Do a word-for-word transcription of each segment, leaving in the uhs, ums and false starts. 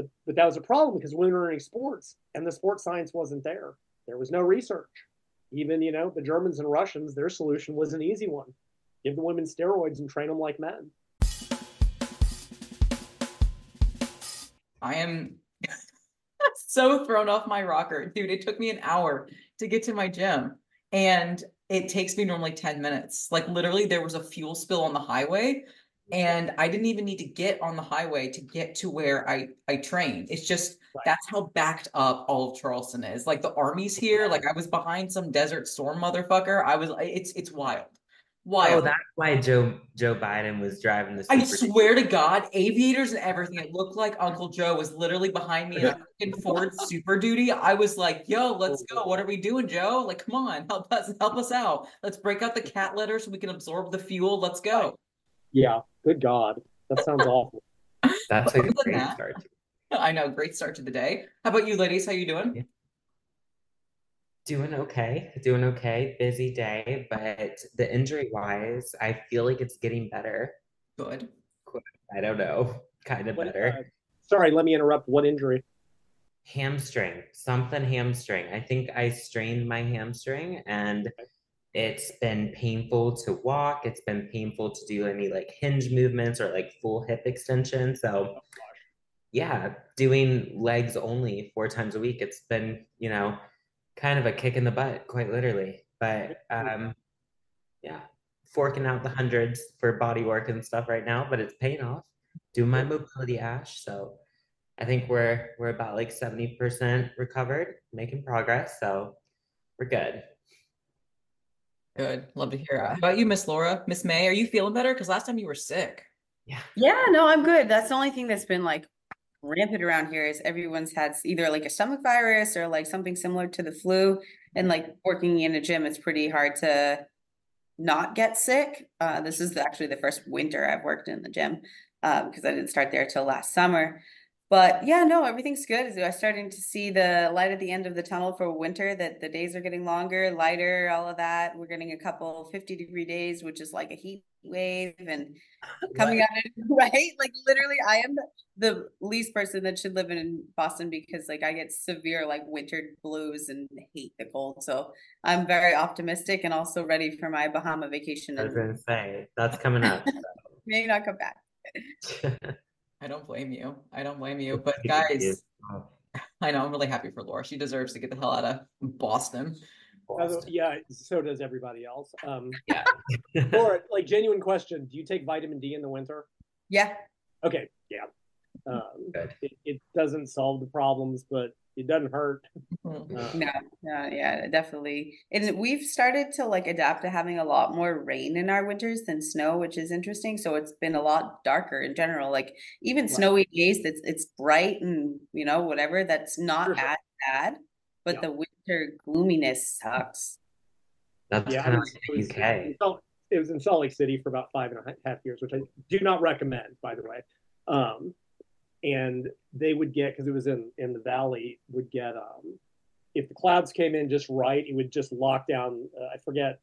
But, but that was a problem because women were in sports and the sports science wasn't there. There was no research. Even, you know, the Germans and Russians, their solution was an easy one. Give the women steroids and train them like men. I am so thrown off my rocker. Dude, it took me an hour to get to my gym. And it takes me normally ten minutes. Like literally there was a fuel spill on the highway and I didn't even need to get on the highway to get to where I, I trained. It's just, right. That's how backed up all of Charleston is. Like the army's here. Like I was behind some Desert Storm motherfucker. I was, it's, it's wild. Wild. Oh, that's why Joe, Joe Biden was driving the Super I swear Duty. To God, aviators and everything. It looked like Uncle Joe was literally behind me in a Ford Super Duty. I was like, yo, let's go. What are we doing, Joe? Like, come on, help us, help us out. Let's break out the cat litter so we can absorb the fuel. Let's go. Yeah. Good God. That sounds awful. That's a great that, start. I know. Great start to the day. How about you ladies? How you doing? Yeah. Doing okay, doing okay. Busy day, but the injury-wise, I feel like it's getting better. Good. Good. I don't know, kind of what, better. Uh, sorry, let me interrupt. What injury? Hamstring, something hamstring. I think I strained my hamstring, and it's been painful to walk. It's been painful to do any like hinge movements or like full hip extension. So, yeah, doing legs only four times a week. It's been, you know, kind of a kick in the butt, quite literally. But um, yeah, forking out the hundreds for body work and stuff right now, but it's paying off. Doing my mobility ash. So I think we're we're about like seventy percent recovered, making progress. So we're good. Good. Love to hear it. How about you, Miss Laura? Miss May, are you feeling better? Because last time you were sick. Yeah. Yeah, no, I'm good. That's the only thing that's been like rampant around here is everyone's had either like a stomach virus or like something similar to the flu, and like working in a gym, it's pretty hard to not get sick. Uh, this is actually the first winter I've worked in the gym because um, I didn't start there till last summer. But yeah, no, everything's good. I'm starting to see the light at the end of the tunnel for winter, that the days are getting longer, lighter, all of that. We're getting a couple fifty degree days, which is like a heat wave and coming right. out, of, right? Like literally I am the least person that should live in Boston because like I get severe like winter blues and hate the cold. So I'm very optimistic and also ready for my Bahama vacation. I was going to say, that's coming up. So. May not come back. I don't blame you. I don't blame you. But guys, I know I'm really happy for Laura. She deserves to get the hell out of Boston. Boston. Yeah, so does everybody else. Um, yeah. Laura, like genuine question. Do you take vitamin D in the winter? Yeah. Okay. Yeah. Um, it, it doesn't solve the problems, but it doesn't hurt. Uh, no, no, yeah, definitely. And we've started to like adapt to having a lot more rain in our winters than snow, which is interesting. So it's been a lot darker in general. Like even right. snowy days, that's it's bright and you know whatever. That's not sure. as bad, but yeah. the winter gloominess sucks. That's yeah, kind of it was, U K. It was in Salt Lake City for about five and a half years, which I do not recommend, by the way. Um, And they would get, because it was in, in the valley, would get, um, if the clouds came in just right, it would just lock down, uh, I forget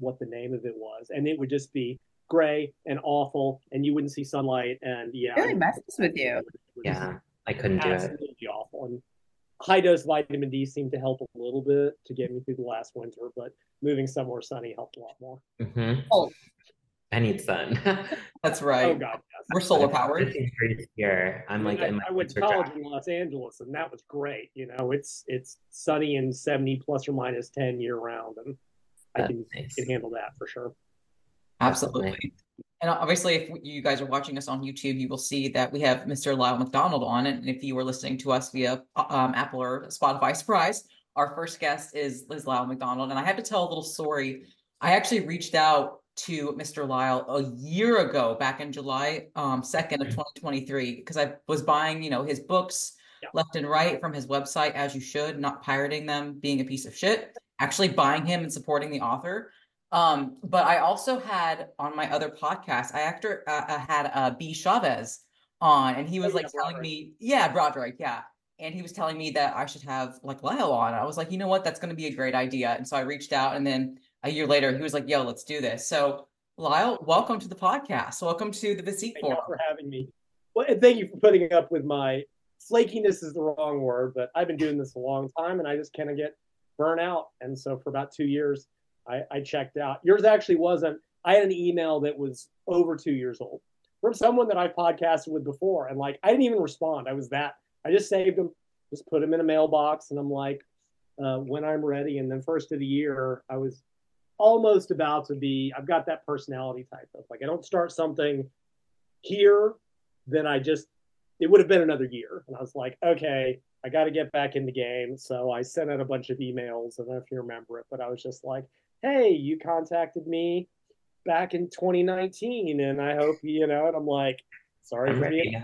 what the name of it was. And it would just be gray and awful, and you wouldn't see sunlight. And yeah. It really messes with you. Yeah, I couldn't do it. Absolutely awful. And high dose vitamin D seemed to help a little bit to get me through the last winter, but moving somewhere sunny helped a lot more. Mm-hmm. Oh. I need sun. That's right. Oh God, yes. We're solar powered. Here, I'm like I, in my I went to college job. in Los Angeles, and that was great. You know, it's it's sunny and seventy plus or minus ten year round, and That's I can, nice. can handle that for sure. Absolutely. And obviously, if you guys are watching us on YouTube, you will see that we have Mister Lyle McDonald on it. And if you were listening to us via um, Apple or Spotify, surprise, our first guest is Liz Lyle McDonald. And I have to tell a little story. I actually reached out to Mister Lyle a year ago, back in July um, second of twenty twenty-three, because I was buying, you know, his books yeah. left and right from his website, as you should, not pirating them, being a piece of shit, actually buying him and supporting the author. Um, but I also had on my other podcast, I actor uh, had uh, B. Chavez on, and he was oh, like yeah, telling Broderick. me, yeah, Broderick, yeah. And he was telling me that I should have like Lyle on. I was like, you know what, that's going to be a great idea. And so I reached out, and then a year later, he was like, yo, let's do this. So, Lyle, welcome to the podcast. Welcome to the Physique Forum. Thank you for having me. Well, and thank you for putting up with my flakiness is the wrong word, but I've been doing this a long time and I just kind of get burnt out. And so for about two years, I, I checked out. Yours actually wasn't. I had an email that was over two years old from someone that I podcasted with before. And like, I didn't even respond. I was that, I just saved them, just put them in a mailbox. And I'm like, uh, when I'm ready. And then first of the year, I was almost about to be, I've got that personality type of like, I don't start something here, then I just, it would have been another year. And I was like, okay, I got to get back in the game. So I sent out a bunch of emails. I don't know if you remember it, but I was just like, hey, you contacted me back in twenty nineteen. And I hope, you know, and I'm like, sorry, for you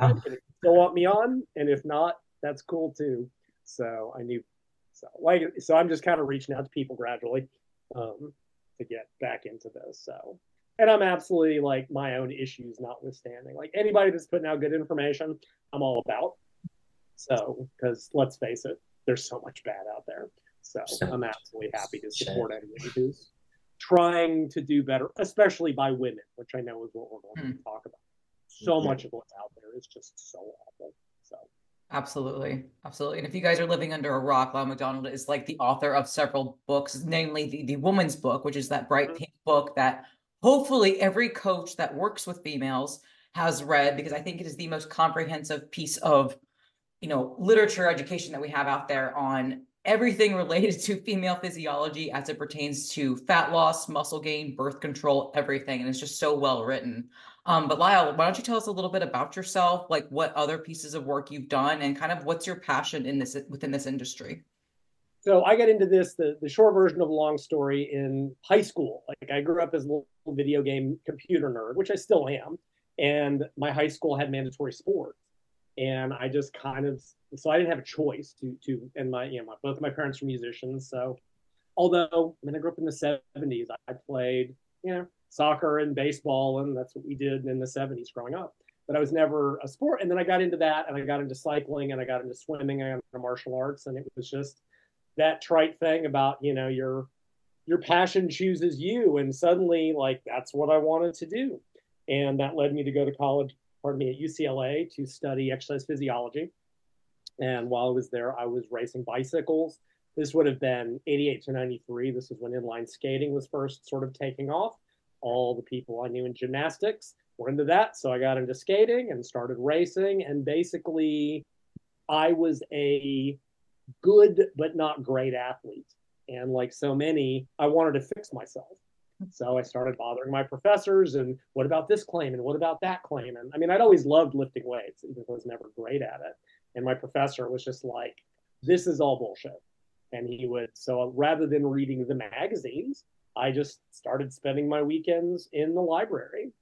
still want me on. And if not, that's cool too. So I knew, so like, so I'm just kind of reaching out to people gradually um, to get back into this. So, and I'm absolutely like my own issues notwithstanding, like anybody that's putting out good information, I'm all about. So, cause let's face it, there's so much bad out there. So I'm absolutely happy to support anyone who's trying to do better, especially by women, which I know is what we're going to talk about. So much of what's out there is just so awful. So absolutely, absolutely. And if you guys are living under a rock, Lyle McDonald is like the author of several books, namely the, the woman's book, which is that bright pink book that hopefully every coach that works with females has read, because I think it is the most comprehensive piece of, you know, literature education that we have out there on everything related to female physiology as it pertains to fat loss, muscle gain, birth control, everything. And it's just so well written. Um, but Lyle, why don't you tell us a little bit about yourself, like what other pieces of work you've done and kind of what's your passion in this within this industry? So I got into this, the, the short version of a long story, in high school. Like I grew up as a little video game computer nerd, which I still am. And my high school had mandatory sports. And I just kind of, so I didn't have a choice to, to, and my, you know, my, both my parents were musicians. So although I mean, I grew up in the seventies, I played, you know, soccer and baseball, and that's what we did in the seventies growing up, but I was never a sport. And then I got into that, and I got into cycling, and I got into swimming, and I got into martial arts. And it was just that trite thing about, you know, your, your passion chooses you. And suddenly like, that's what I wanted to do. And that led me to go to college, pardon me, at U C L A to study exercise physiology. And while I was there, I was racing bicycles. This would have been eighty-eight to ninety-three. This is when inline skating was first sort of taking off. All the people I knew in gymnastics were into that. So I got into skating and started racing. And basically, I was a good but not great athlete. And like so many, I wanted to fix myself. So I started bothering my professors and what about this claim and what about that claim? And I mean, I'd always loved lifting weights, even though I was never great at it. And my professor was just like, this is all bullshit. And he would, so rather than reading the magazines, I just started spending my weekends in the library.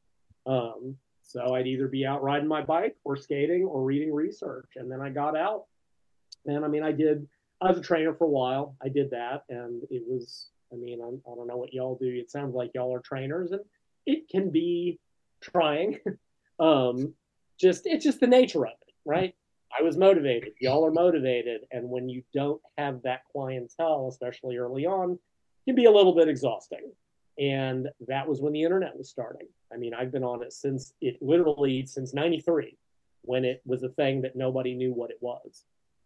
Um, so I'd either be out riding my bike or skating or reading research. And then I got out and I mean, I did, I was a trainer for a while. I did that and it was, I mean, I'm, I don't know what y'all do. It sounds like y'all are trainers and it can be trying. um, just, it's just the nature of it, right? I was motivated. Y'all are motivated. And when you don't have that clientele, especially early on, it can be a little bit exhausting. And that was when the internet was starting. I mean, I've been on it since it literally since ninety-three, when it was a thing that nobody knew what it was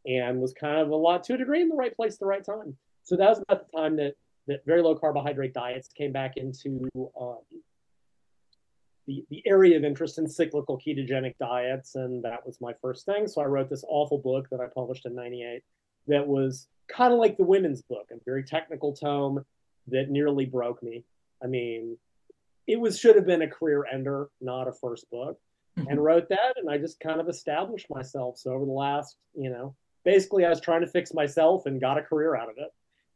and was kind of a lot to a degree in the right place at the right time. So that was about the time that that very low carbohydrate diets came back into um, the, the area of interest in cyclical ketogenic diets. And that was my first thing. So I wrote this awful book that I published in ninety-eight that was kind of like the women's book, a very technical tome that nearly broke me. I mean, it was should have been a career ender, not a first book. Mm-hmm. And wrote that. And I just kind of established myself. So over the last, you know, basically I was trying to fix myself and got a career out of it.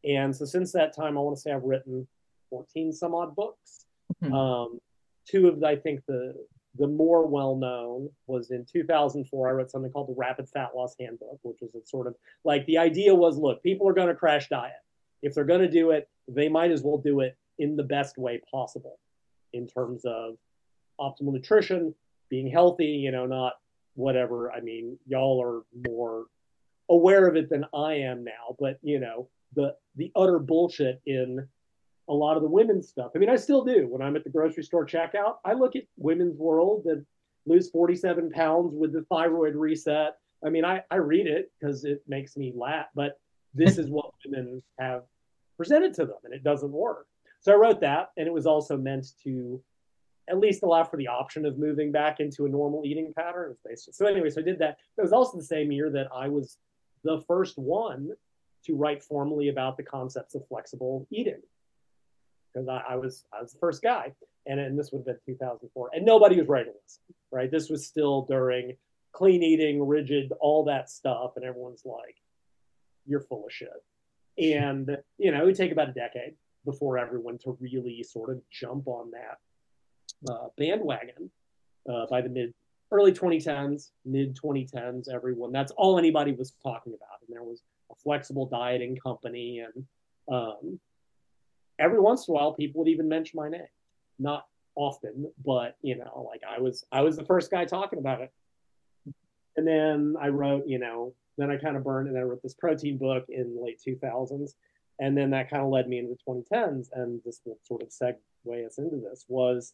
And so since that time, I want to say I've written fourteen some odd books. Mm-hmm. Um, two of, the, I think, the the more well-known was in two thousand four, I wrote something called the Rapid Fat Loss Handbook, which was a sort of like the idea was, look, people are going to crash diet. If they're going to do it, they might as well do it in the best way possible in terms of optimal nutrition, being healthy, you know, not whatever. I mean, y'all are more aware of it than I am now, but, you know, the the utter bullshit in a lot of the women's stuff. I mean, I still do. When I'm at the grocery store checkout, I look at Women's World and lose forty-seven pounds with the thyroid reset. I mean, I, I read it because it makes me laugh, but this is what women have presented to them, and it doesn't work. So I wrote that, and it was also meant to at least allow for the option of moving back into a normal eating pattern. So anyway, so I did that. It was also the same year that I was the first one to write formally about the concepts of flexible eating, because I, I was I was the first guy, and, and this would have been two thousand four, and nobody was writing this, right? This was still during clean eating, rigid, all that stuff, and everyone's like, you're full of shit. And, you know, it would take about a decade before everyone to really sort of jump on that uh, bandwagon. Uh, by the mid, early twenty tens, mid twenty tens, everyone, that's all anybody was talking about. And there was a flexible dieting company. And um, every once in a while, people would even mention my name. Not often, but, you know, like I was, I was the first guy talking about it. And then I wrote, you know, then I kind of burned, and I wrote this protein book in the late two thousands. And then that kind of led me into the twenty tens. And this will sort of segue us into this was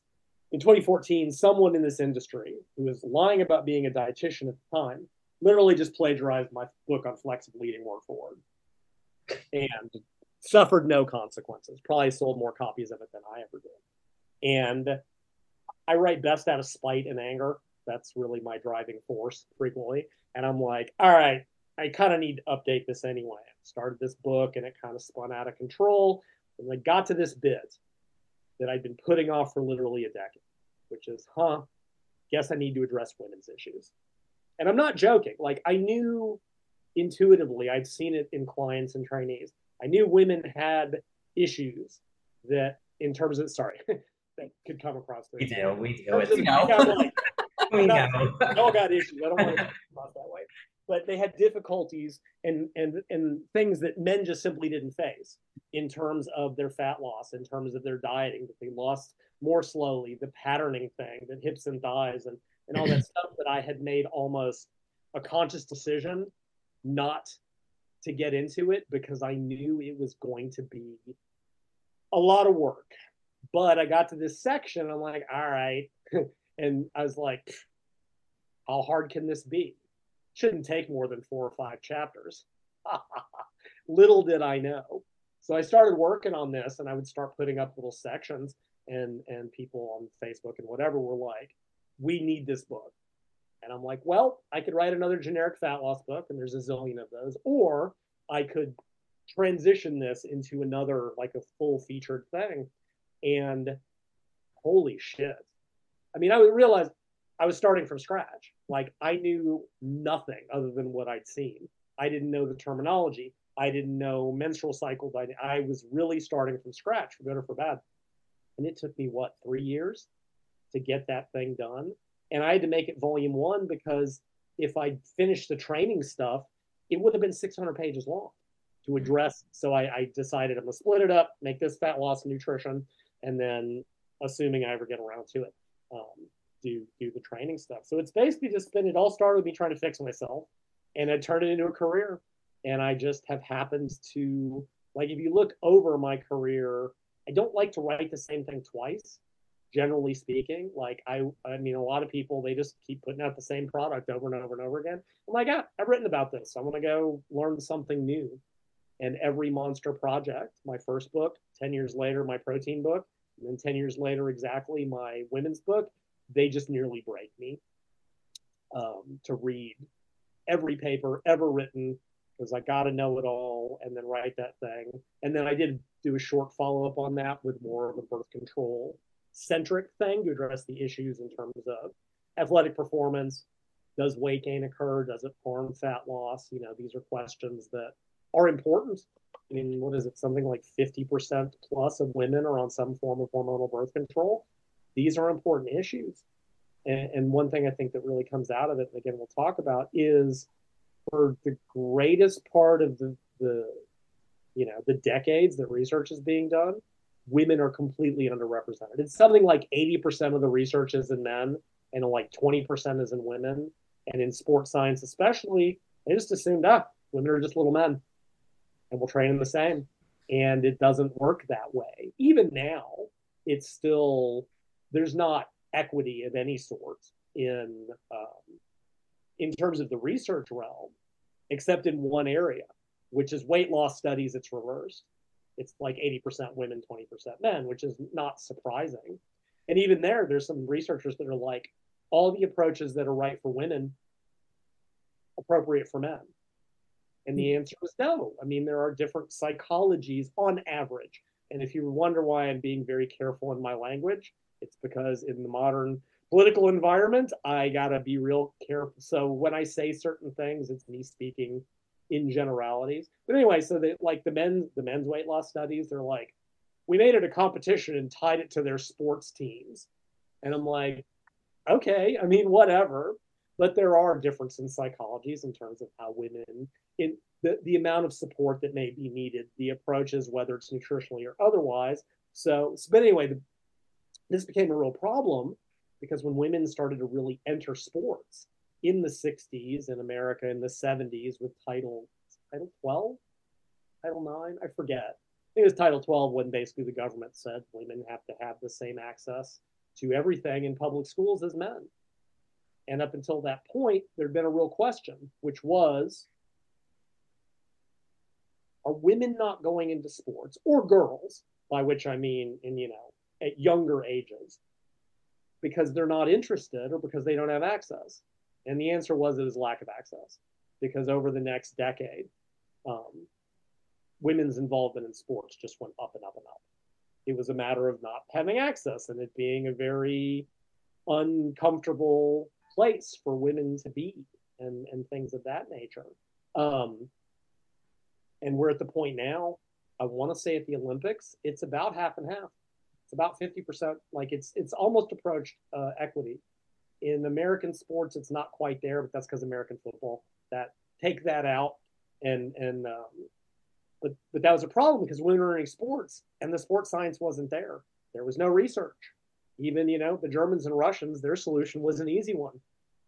in twenty fourteen, someone in this industry who was lying about being a dietitian at the time, literally just plagiarized my book on flexible eating word for word and suffered no consequences. Probably sold more copies of it than I ever did. And I write best out of spite and anger. That's really my driving force frequently. And I'm like, all right, I kind of need to update this anyway. I started this book and it kind of spun out of control. And I got to this bit that I'd been putting off for literally a decade, which is, huh, guess I need to address women's issues. And I'm not joking. Like, I knew intuitively, I'd seen it in clients and trainees. I knew women had issues that in terms of, sorry, that could come across. We do, we do. It's, you know. We all got issues. I don't want to talk that way. But they had difficulties and and and things that men just simply didn't face in terms of their fat loss, in terms of their dieting, that they lost more slowly, the patterning thing, the hips and thighs and, and all that stuff that I had made almost a conscious decision not to get into it because I knew it was going to be a lot of work. But I got to this section, I'm like, all right. And I was like, how hard can this be? Shouldn't take more than four or five chapters. Little did I know. So I started working on this, and I would start putting up little sections, and, and people on Facebook and whatever were like, we need this book. And I'm like, well, I could write another generic fat loss book, and there's a zillion of those, or I could transition this into another, like a full-featured thing. And holy shit. I mean, I realized I was starting from scratch. Like, I knew nothing other than what I'd seen. I didn't know the terminology. I didn't know menstrual cycles. I, I was really starting from scratch, for good or for bad. And it took me, what, three years to get that thing done. And I had to make it volume one because if I finished the training stuff, it would have been six hundred pages long to address. So I, I decided I'm going to split it up, make this fat loss and nutrition, and then assuming I ever get around to it. Um, do do the training stuff. So it's basically just been, it all started with me trying to fix myself, and I turned it into a career. And I just have happened to, like, if you look over my career, I don't like to write the same thing twice, generally speaking. Like, I I mean, a lot of people, they just keep putting out the same product over and over and over again. I'm like, ah, I've written about this. I'm going to go learn something new. And every monster project, my first book, ten years later, my protein book, and then ten years later, exactly, my women's book, they just nearly break me um, to read every paper ever written because I got to know it all and then write that thing. And then I did do a short follow-up on that with more of a birth control-centric thing to address the issues in terms of athletic performance. Does weight gain occur? Does it harm fat loss? You know, these are questions that are important. I mean, what is it? Something like fifty percent plus of women are on some form of hormonal birth control. These are important issues. And, and one thing I think that really comes out of it, and again, we'll talk about, is for the greatest part of the, the, you know, the decades that research is being done, women are completely underrepresented. It's something like eighty percent of the research is in men and like twenty percent is in women. And in sports science especially, they just assumed, ah, women are just little men. And we'll train them the same. And it doesn't work that way. Even now, it's still, there's not equity of any sort in um, in terms of the research realm, except in one area, which is weight loss studies. It's reversed. It's like eighty percent women, twenty percent men, which is not surprising. And even there, there's some researchers that are like, all the approaches that are right for women, appropriate for men. And the answer is no. I mean, there are different psychologies on average. And if you wonder why I'm being very careful in my language, it's because in the modern political environment, I gotta be real careful. So when I say certain things, it's me speaking in generalities. But anyway, so that like the men's, the men's weight loss studies, they're like, we made it a competition and tied it to their sports teams. And I'm like, okay, I mean, whatever. But there are differences in psychologies in terms of how women, in the, the amount of support that may be needed, the approaches, whether it's nutritionally or otherwise. So, so but anyway, the, this became a real problem because when women started to really enter sports in the sixties in America, in the seventies with Title, Title twelve, Title nine, I forget. I think it was Title twelve when basically the government said women have to have the same access to everything in public schools as men. And up until that point, there'd been a real question, which was, are women not going into sports, or girls, by which I mean, in, you know, at younger ages, because they're not interested or because they don't have access? And the answer was it was lack of access, because over the next decade, um, women's involvement in sports just went up and up and up. It was a matter of not having access and it being a very uncomfortable place for women to be and, and things of that nature. Um, and we're at the point now, I want to say at the Olympics, it's about half and half. It's about fifty percent. Like it's it's almost approached uh, equity. In American sports, it's not quite there, but that's because American football, that take that out. And, and um, but, but that was a problem because women were in sports and the sports science wasn't there. There was no research. Even, you know, the Germans and Russians, their solution was an easy one.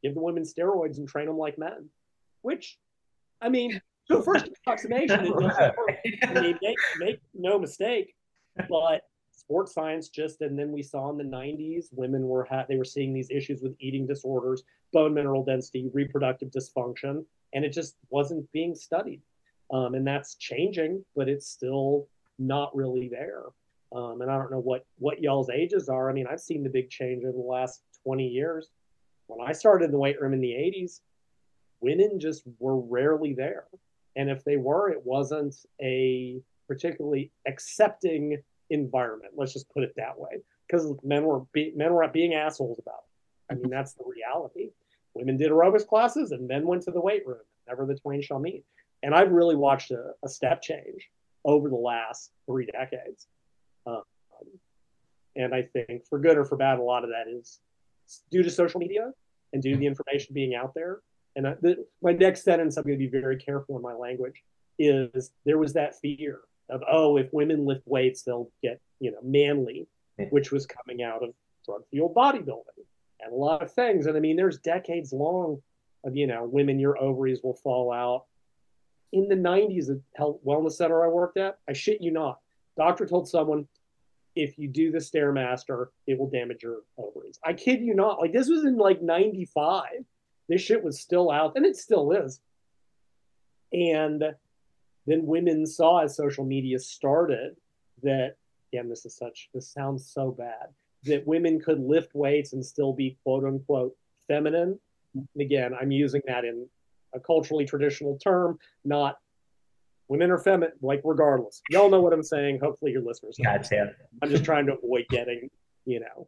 Give the women steroids and train them like men. Which, I mean, to a first approximation, it doesn't work. I mean, make, make no mistake, but sports science just, and then we saw in the nineties, women were, ha- they were seeing these issues with eating disorders, bone mineral density, reproductive dysfunction, and it just wasn't being studied. Um, and that's changing, but it's still not really there. Um, and I don't know what, what y'all's ages are. I mean, I've seen the big change over the last twenty years. When I started in the weight room in the eighties, women just were rarely there. And if they were, it wasn't a particularly accepting environment. Let's just put it that way. Because men were be- men were being assholes about it. I mean, that's the reality. Women did aerobics classes and men went to the weight room. Never the twain shall meet. And I've really watched a, a step change over the last three decades. Um, and I think for good or for bad, a lot of that is due to social media and due to the information being out there. And I, the, my next sentence, I'm going to be very careful in my language, is there was that fear of, oh, if women lift weights, they'll get, you know, manly, which was coming out of drug-fueled bodybuilding and a lot of things. And I mean, there's decades long of, you know, women, your ovaries will fall out. In the nineties, the health wellness center I worked at, I shit you not, doctor told someone, if you do the Stairmaster, it will damage your ovaries. I kid you not. Like, this was in like ninety-five. This shit was still out, and it still is. And then women saw, as social media started, that, damn, this is such, this sounds so bad, that women could lift weights and still be quote unquote feminine. And again, I'm using that in a culturally traditional term, not women are feminine, like regardless. Y'all know what I'm saying. Hopefully your listeners know. Gotcha. I'm just trying to avoid getting, you know,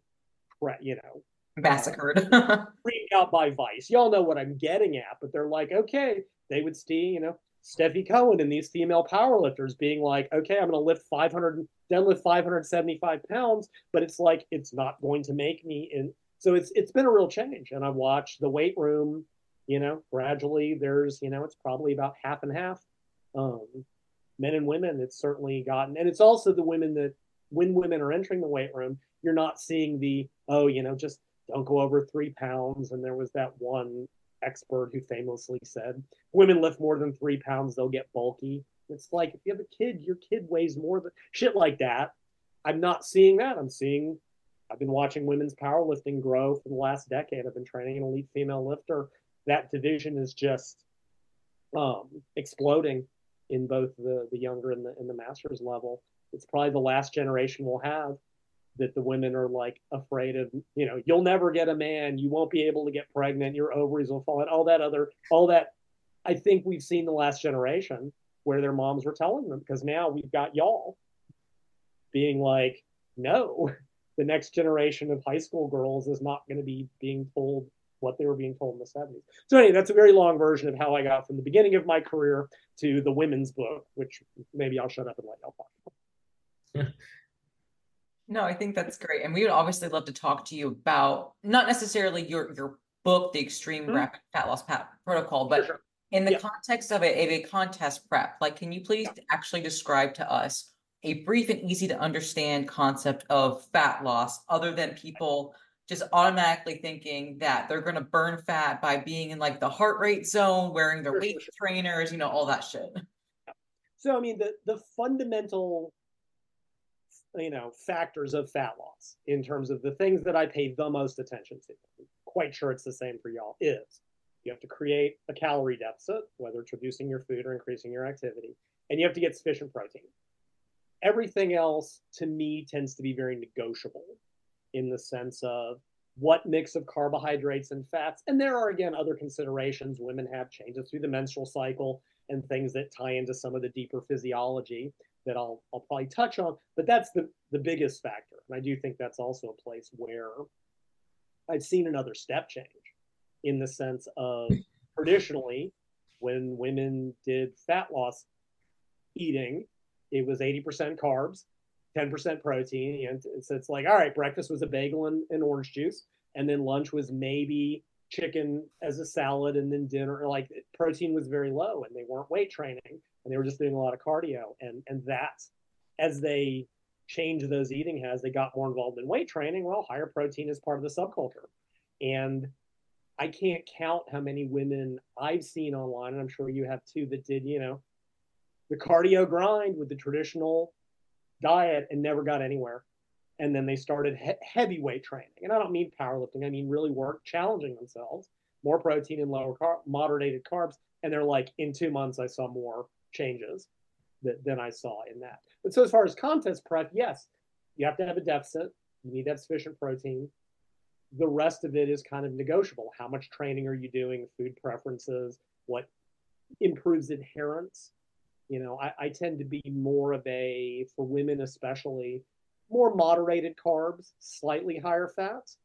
you know, massacred, uh, freaked out by Vice. Y'all know what I'm getting at, but they're like, okay, they would see, you know, Steffi Cohen and these female powerlifters being like, okay, I'm going to lift five hundred, deadlift five hundred seventy-five pounds, but it's like, it's not going to make me. And so it's, it's been a real change. And I watched the weight room, you know, gradually there's, you know, it's probably about half and half. Um, men and women, it's certainly gotten, and it's also the women that when women are entering the weight room, you're not seeing the, oh, you know, just don't go over three pounds. And there was that one expert who famously said, women lift more than three pounds, they'll get bulky. It's like, if you have a kid, your kid weighs more than shit like that. I'm not seeing that. I'm seeing, I've been watching women's powerlifting grow for the last decade. I've been training an elite female lifter that division is just um, exploding in both the, the younger and the, and the master's level. It's probably the last generation we'll have that the women are like afraid of, you know, you'll never get a man, you won't be able to get pregnant, your ovaries will fall out, all that other, all that. I think we've seen the last generation where their moms were telling them, because now we've got y'all being like, no, the next generation of high school girls is not going to be being told what they were being told in the seventies. So anyway, that's a very long version of how I got from the beginning of my career to the women's book, which maybe I'll shut up and let y'all talk. No, I think that's great. And we would obviously love to talk to you about not necessarily your, your book, The Extreme mm-hmm. Rapid Fat Loss Protocol, but sure. in the yeah. context of a, of a contest prep, like, can you please yeah. actually describe to us a brief and easy to understand concept of fat loss, other than people just automatically thinking that they're going to burn fat by being in like the heart rate zone, wearing their sure, weight sure. trainers, you know, all that shit. So, I mean, the, the fundamental, you know, factors of fat loss in terms of the things that I pay the most attention to, I'm quite sure it's the same for y'all, is you have to create a calorie deficit, whether it's reducing your food or increasing your activity, and you have to get sufficient protein. Everything else, to me, tends to be very negotiable in the sense of what mix of carbohydrates and fats. And there are, again, other considerations. Women have changes through the menstrual cycle and things that tie into some of the deeper physiology that I'll, I'll probably touch on. But that's the, the biggest factor. And I do think that's also a place where I've seen another step change in the sense of traditionally, when women did fat loss eating, it was eighty percent carbs, ten percent protein. And so it's like, all right, breakfast was a bagel and, and orange juice. And then lunch was maybe chicken as a salad. And then dinner, like, protein was very low and they weren't weight training and they were just doing a lot of cardio. And, and that, as they changed those eating habits, they got more involved in weight training. Well, higher protein is part of the subculture. And I can't count how many women I've seen online, and I'm sure you have too, that did, you know, the cardio grind with the traditional diet and never got anywhere. And then they started he- heavyweight training. And I don't mean powerlifting. I mean really work, challenging themselves, more protein and lower car- moderated carbs. And they're like, in two months, I saw more changes that, than I saw in that. But so as far as contest prep, yes, you have to have a deficit. You need to have sufficient protein. The rest of it is kind of negotiable. How much training are you doing? Food preferences, what improves adherence? You know, I, I tend to be more of a, for women especially, more moderated carbs, slightly higher fats,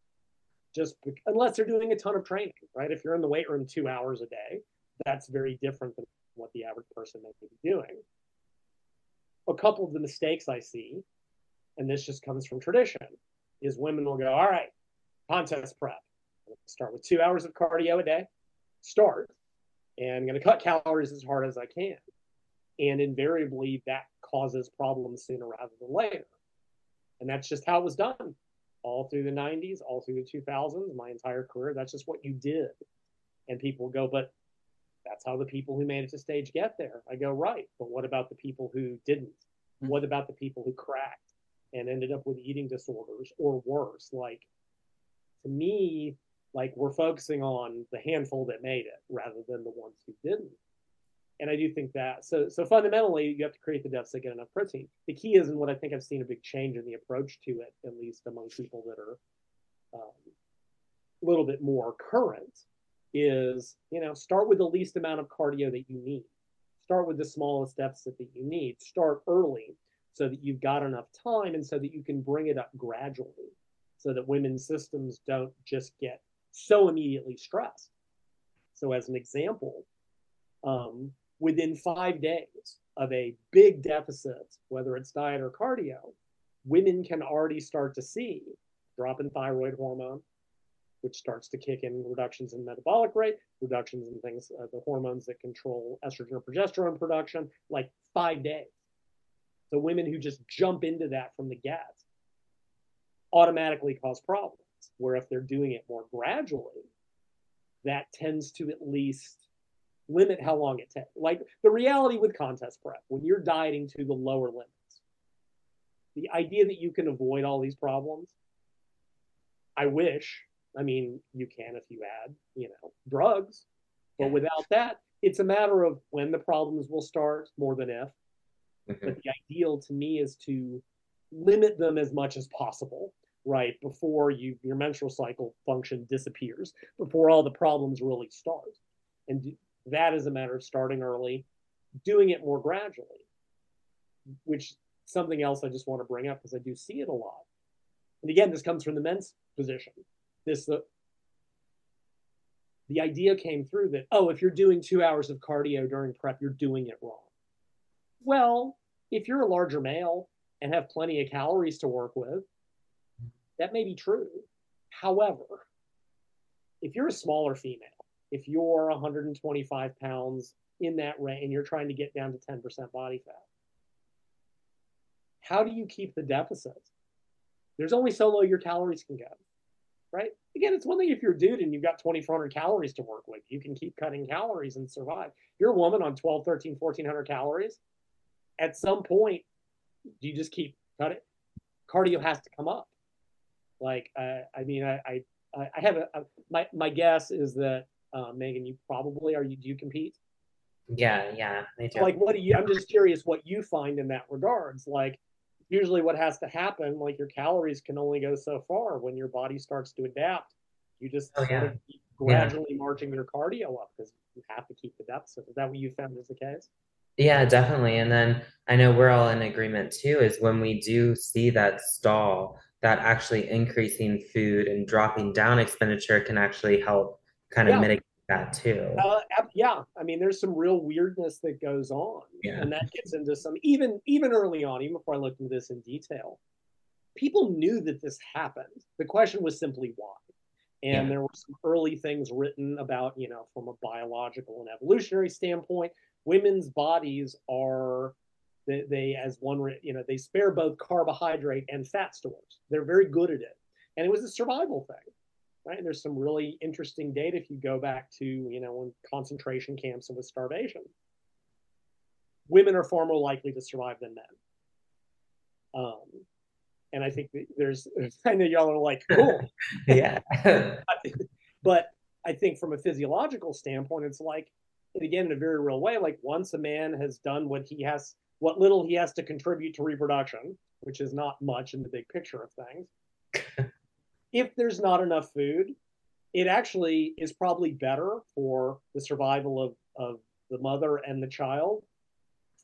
just be, unless they're doing a ton of training, right? If you're in the weight room two hours a day, that's very different than what the average person may be doing. A couple of the mistakes I see, and this just comes from tradition, is women will go, all right, contest prep. I'm going to start with two hours of cardio a day, start, and I'm going to cut calories as hard as I can. And invariably, that causes problems sooner rather than later. And that's just how it was done all through the nineties, all through the two thousands, my entire career. That's just what you did. And people go, but that's how the people who made it to stage get there. I go, right. But what about the people who didn't? Mm-hmm. What about the people who cracked and ended up with eating disorders or worse? Like, to me, like, we're focusing on the handful that made it rather than the ones who didn't. And I do think that, so so fundamentally, you have to create the deficit, get enough protein. The key is, and what I think I've seen a big change in the approach to it, at least among people that are um, a little bit more current, is, you know, start with the least amount of cardio that you need. Start with the smallest deficit that you need. Start early so that you've got enough time and so that you can bring it up gradually so that women's systems don't just get so immediately stressed. So as an example, um, within five days of a big deficit, whether it's diet or cardio, women can already start to see drop in thyroid hormone, which starts to kick in reductions in metabolic rate, reductions in things, uh, the hormones that control estrogen or progesterone production, like five days. So women who just jump into that from the get automatically cause problems, where if they're doing it more gradually, that tends to at least limit how long it takes. Like, the reality with contest prep, when you're dieting to the lower limits, the idea that you can avoid all these problems, I wish, I mean, you can if you add, you know, drugs, but yeah. without that, it's a matter of when the problems will start more than if. Mm-hmm. But the ideal to me is to limit them as much as possible, right, before you your menstrual cycle function disappears, before all the problems really start. And do, that is a matter of starting early, doing it more gradually, which something else I just want to bring up because I do see it a lot. And again, this comes from the men's position. This the, the idea came through that, oh, if you're doing two hours of cardio during prep, you're doing it wrong. Well, if you're a larger male and have plenty of calories to work with, that may be true. However, if you're a smaller female, if you're one hundred twenty-five pounds in that range and you're trying to get down to ten percent body fat, how do you keep the deficit? There's only so low your calories can go, right? Again, it's one thing if you're a dude and you've got twenty-four hundred calories to work with. You can keep cutting calories and survive. You're a woman on twelve, thirteen, fourteen hundred calories. At some point, you just keep cutting. Cardio has to come up. Like, uh, I mean, I I, I have a, a, my, my guess is that, uh, Megan, you probably, are you, do you compete? Yeah, yeah. So like, what do you, I'm just curious what you find in that regards. Like, usually what has to happen, like your calories can only go so far when your body starts to adapt. You just oh, yeah. keep gradually yeah. marching your cardio up because you have to keep the deficit. Is that what you found is the case? Yeah, definitely. And then I know we're all in agreement too, is when we do see that stall, that actually increasing food and dropping down expenditure can actually help kind of yeah. mitigate that too. Uh, yeah. I mean, there's some real weirdness that goes on yeah. and that gets into some, even, even early on, even before I looked into this in detail, people knew that this happened. The question was simply why. And yeah. there were some early things written about, you know, from a biological and evolutionary standpoint, women's bodies are, They, they, as one, you know, they spare both carbohydrate and fat stores. They're very good at it. And it was a survival thing, right? And there's some really interesting data if you go back to, you know, in concentration camps and with starvation. Women are far more likely to survive than men. Um, and I think there's, I know y'all are like, cool. yeah. But I think from a physiological standpoint, it's like, and again, in a very real way, like once a man has done what he has, what little he has to contribute to reproduction, which is not much in the big picture of things. If there's not enough food, it actually is probably better for the survival of, of the mother and the child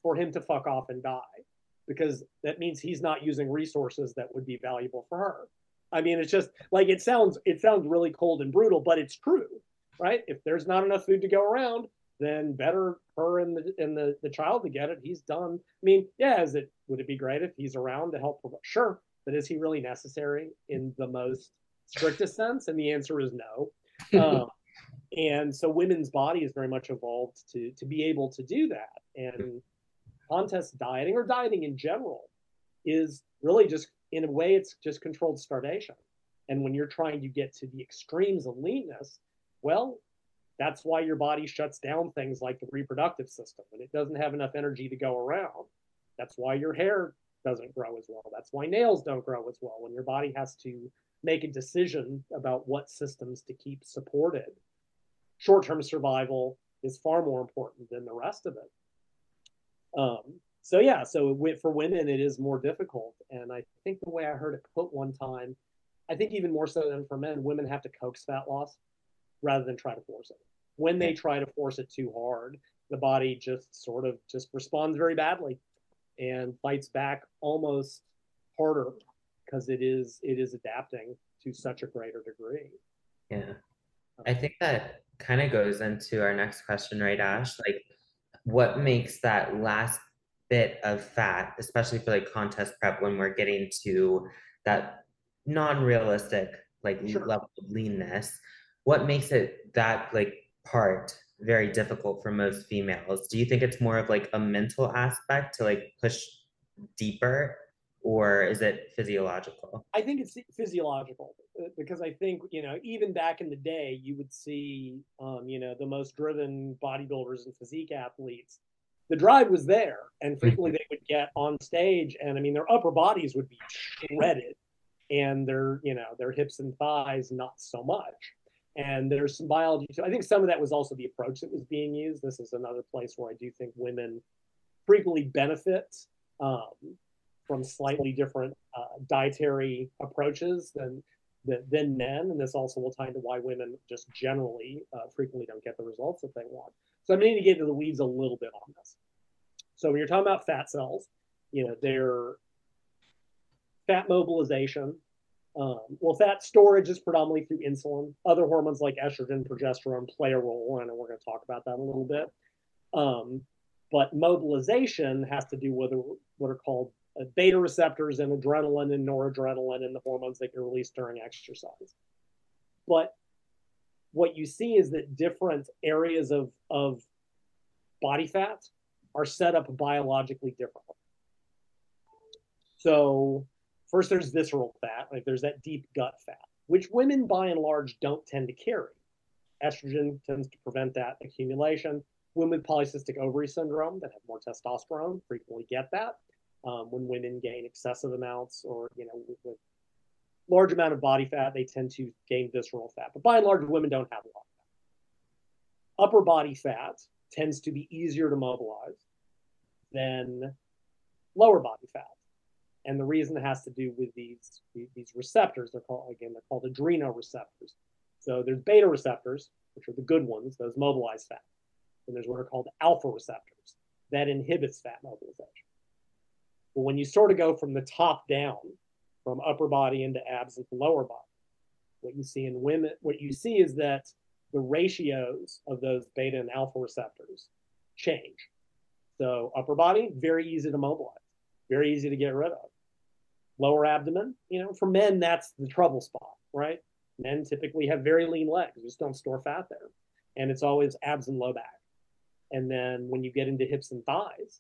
for him to fuck off and die, because that means he's not using resources that would be valuable for her. I mean, it's just like, it sounds, it sounds really cold and brutal, but it's true, right? If there's not enough food to go around, then better her and the and the, the child to get it. He's done. I mean, yeah, is it would it be great if he's around to help? Sure, but is he really necessary in the most strictest sense? And the answer is no. Um, and so women's body is very much evolved to to be able to do that. And contest dieting or dieting in general is really just, in a way, it's just controlled starvation. And when you're trying to get to the extremes of leanness, well, that's why your body shuts down things like the reproductive system, and it doesn't have enough energy to go around. That's why your hair doesn't grow as well. That's why nails don't grow as well, when your body has to make a decision about what systems to keep supported. Short-term survival is far more important than the rest of it. Um, so yeah, so it, for women, it is more difficult. And I think the way I heard it put one time, I think even more so than for men, women have to coax fat loss rather than try to force it. When they try to force it too hard, the body just sort of just responds very badly and fights back almost harder because it is it is adapting to such a greater degree. Yeah. I think that kind of goes into our next question, right, Ash? Like, what makes that last bit of fat, especially for like contest prep, when we're getting to that non-realistic like sure. level of leanness, what makes it that like part very difficult for most females? Do you think it's more of like a mental aspect to like push deeper, or is it physiological? I think it's physiological, because I think, you know, even back in the day, you would see, um, you know, the most driven bodybuilders and physique athletes, the drive was there, and frequently they would get on stage and I mean, their upper bodies would be shredded. and their, you know, their hips and thighs, not so much. And there's some biology too. I think some of that was also the approach that was being used. This is another place where I do think women frequently benefit um, from slightly different uh, dietary approaches than, than, than men. And this also will tie into why women just generally uh, frequently don't get the results that they want. So I'm going to get into the weeds a little bit on this. So when you're talking about fat cells, you know, they're fat mobilization. Um, well, fat storage is predominantly through insulin. Other hormones like estrogen, progesterone play a role, and we're going to talk about that a little bit. Um, but mobilization has to do with what are called beta receptors and adrenaline and noradrenaline and the hormones that get released during exercise. But what you see is that different areas of, of body fat are set up biologically differently. So first, there's visceral fat, like there's that deep gut fat, which women by and large don't tend to carry. Estrogen tends to prevent that accumulation. Women with polycystic ovary syndrome that have more testosterone frequently get that. Um, when women gain excessive amounts or, you know, with, with large amount of body fat, they tend to gain visceral fat. But by and large, women don't have a lot of that. Upper body fat tends to be easier to mobilize than lower body fat. And the reason it has to do with these, these receptors, they're called, again, they're called adrenoreceptors. So there's beta receptors, which are the good ones, those mobilize fat. And there's what are called alpha receptors. That inhibits fat mobilization. But when you sort of go from the top down, from upper body into abs into lower body, what you see in women, what you see is that the ratios of those beta and alpha receptors change. So upper body, very easy to mobilize, very easy to get rid of. Lower abdomen, you know, for men, that's the trouble spot, right? Men typically have very lean legs, just don't store fat there. And it's always abs and low back. And then when you get into hips and thighs,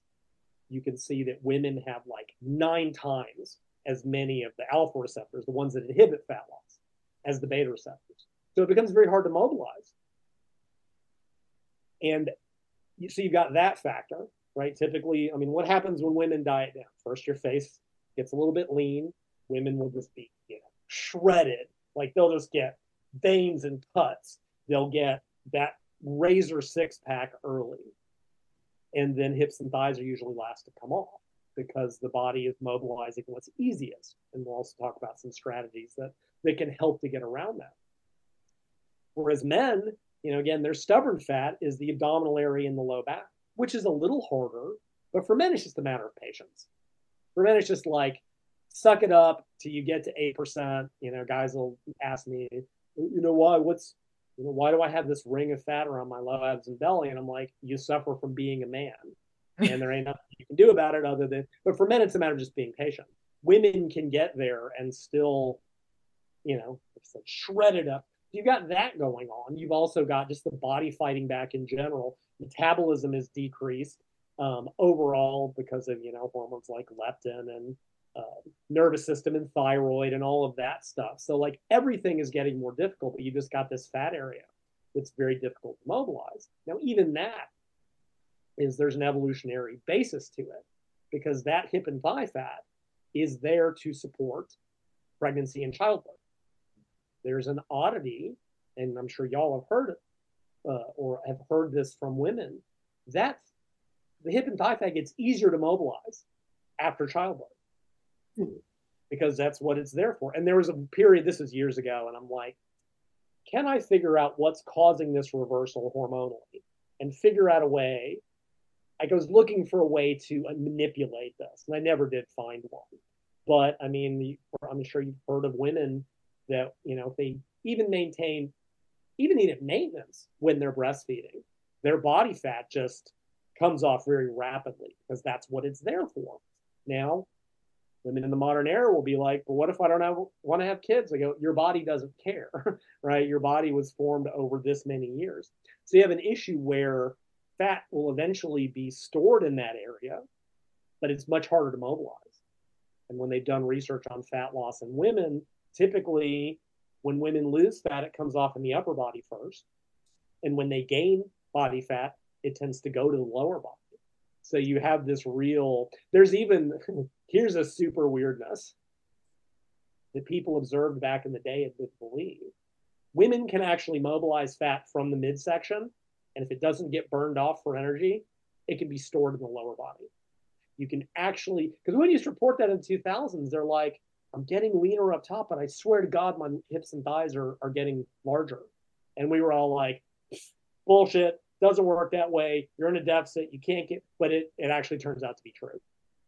you can see that women have like nine times as many of the alpha receptors, the ones that inhibit fat loss, as the beta receptors. So it becomes very hard to mobilize. And so you've got that factor, right? Typically, I mean, what happens when women diet down? First, your face gets a little bit lean. Women will just be, you know, shredded. Like they'll just get veins and cuts. They'll get that razor six pack early. And then hips and thighs are usually last to come off because the body is mobilizing what's easiest. And we'll also talk about some strategies that, that can help to get around that. Whereas men, you know, again, their stubborn fat is the abdominal area in the low back, which is a little harder, but for men, it's just a matter of patience. For men, it's just like, suck it up till you get to eight percent. You know, guys will ask me, you know, why, what's, you know, why do I have this ring of fat around my low abs and belly? And I'm like, you suffer from being a man, and there ain't nothing you can do about it other than, but for men, it's a matter of just being patient. Women can get there and still, you know, shred it up. You've got that going on. You've also got just the body fighting back in general. Metabolism is decreased um, overall because of, you know, hormones like leptin and uh, nervous system and thyroid and all of that stuff. So like everything is getting more difficult, but you just got this fat area that's very difficult to mobilize. Now, even that is, there's an evolutionary basis to it because that hip and thigh fat is there to support pregnancy and childbirth. There's an oddity, and I'm sure y'all have heard it, uh, or have heard this from women, that the hip and thigh fat gets easier to mobilize after childbirth mm-hmm. because that's what it's there for. And there was a period, this was years ago, and I'm like, can I figure out what's causing this reversal hormonally and figure out a way? Like I was looking for a way to manipulate this, and I never did find one. But I mean, I'm sure you've heard of women that, you know, if they even maintain, even in maintenance when they're breastfeeding, their body fat just comes off very rapidly because that's what it's there for. Now, women in the modern era will be like, well, what if I don't have, want to have kids? I go, your body doesn't care, right? Your body was formed over this many years. So you have an issue where fat will eventually be stored in that area, but it's much harder to mobilize. And when they've done research on fat loss in women, typically, when women lose fat, it comes off in the upper body first. And when they gain body fat, it tends to go to the lower body. So you have this real, there's even, here's a super weirdness. that people observed back in the day and would believe. Women can actually mobilize fat from the midsection, and if it doesn't get burned off for energy, it can be stored in the lower body. You can actually, because when you used to report that in the two thousands, they're like, I'm getting leaner up top, but I swear to God, my hips and thighs are, are getting larger. And we were all like, bullshit, doesn't work that way. You're in a deficit, you can't get, but it, it actually turns out to be true.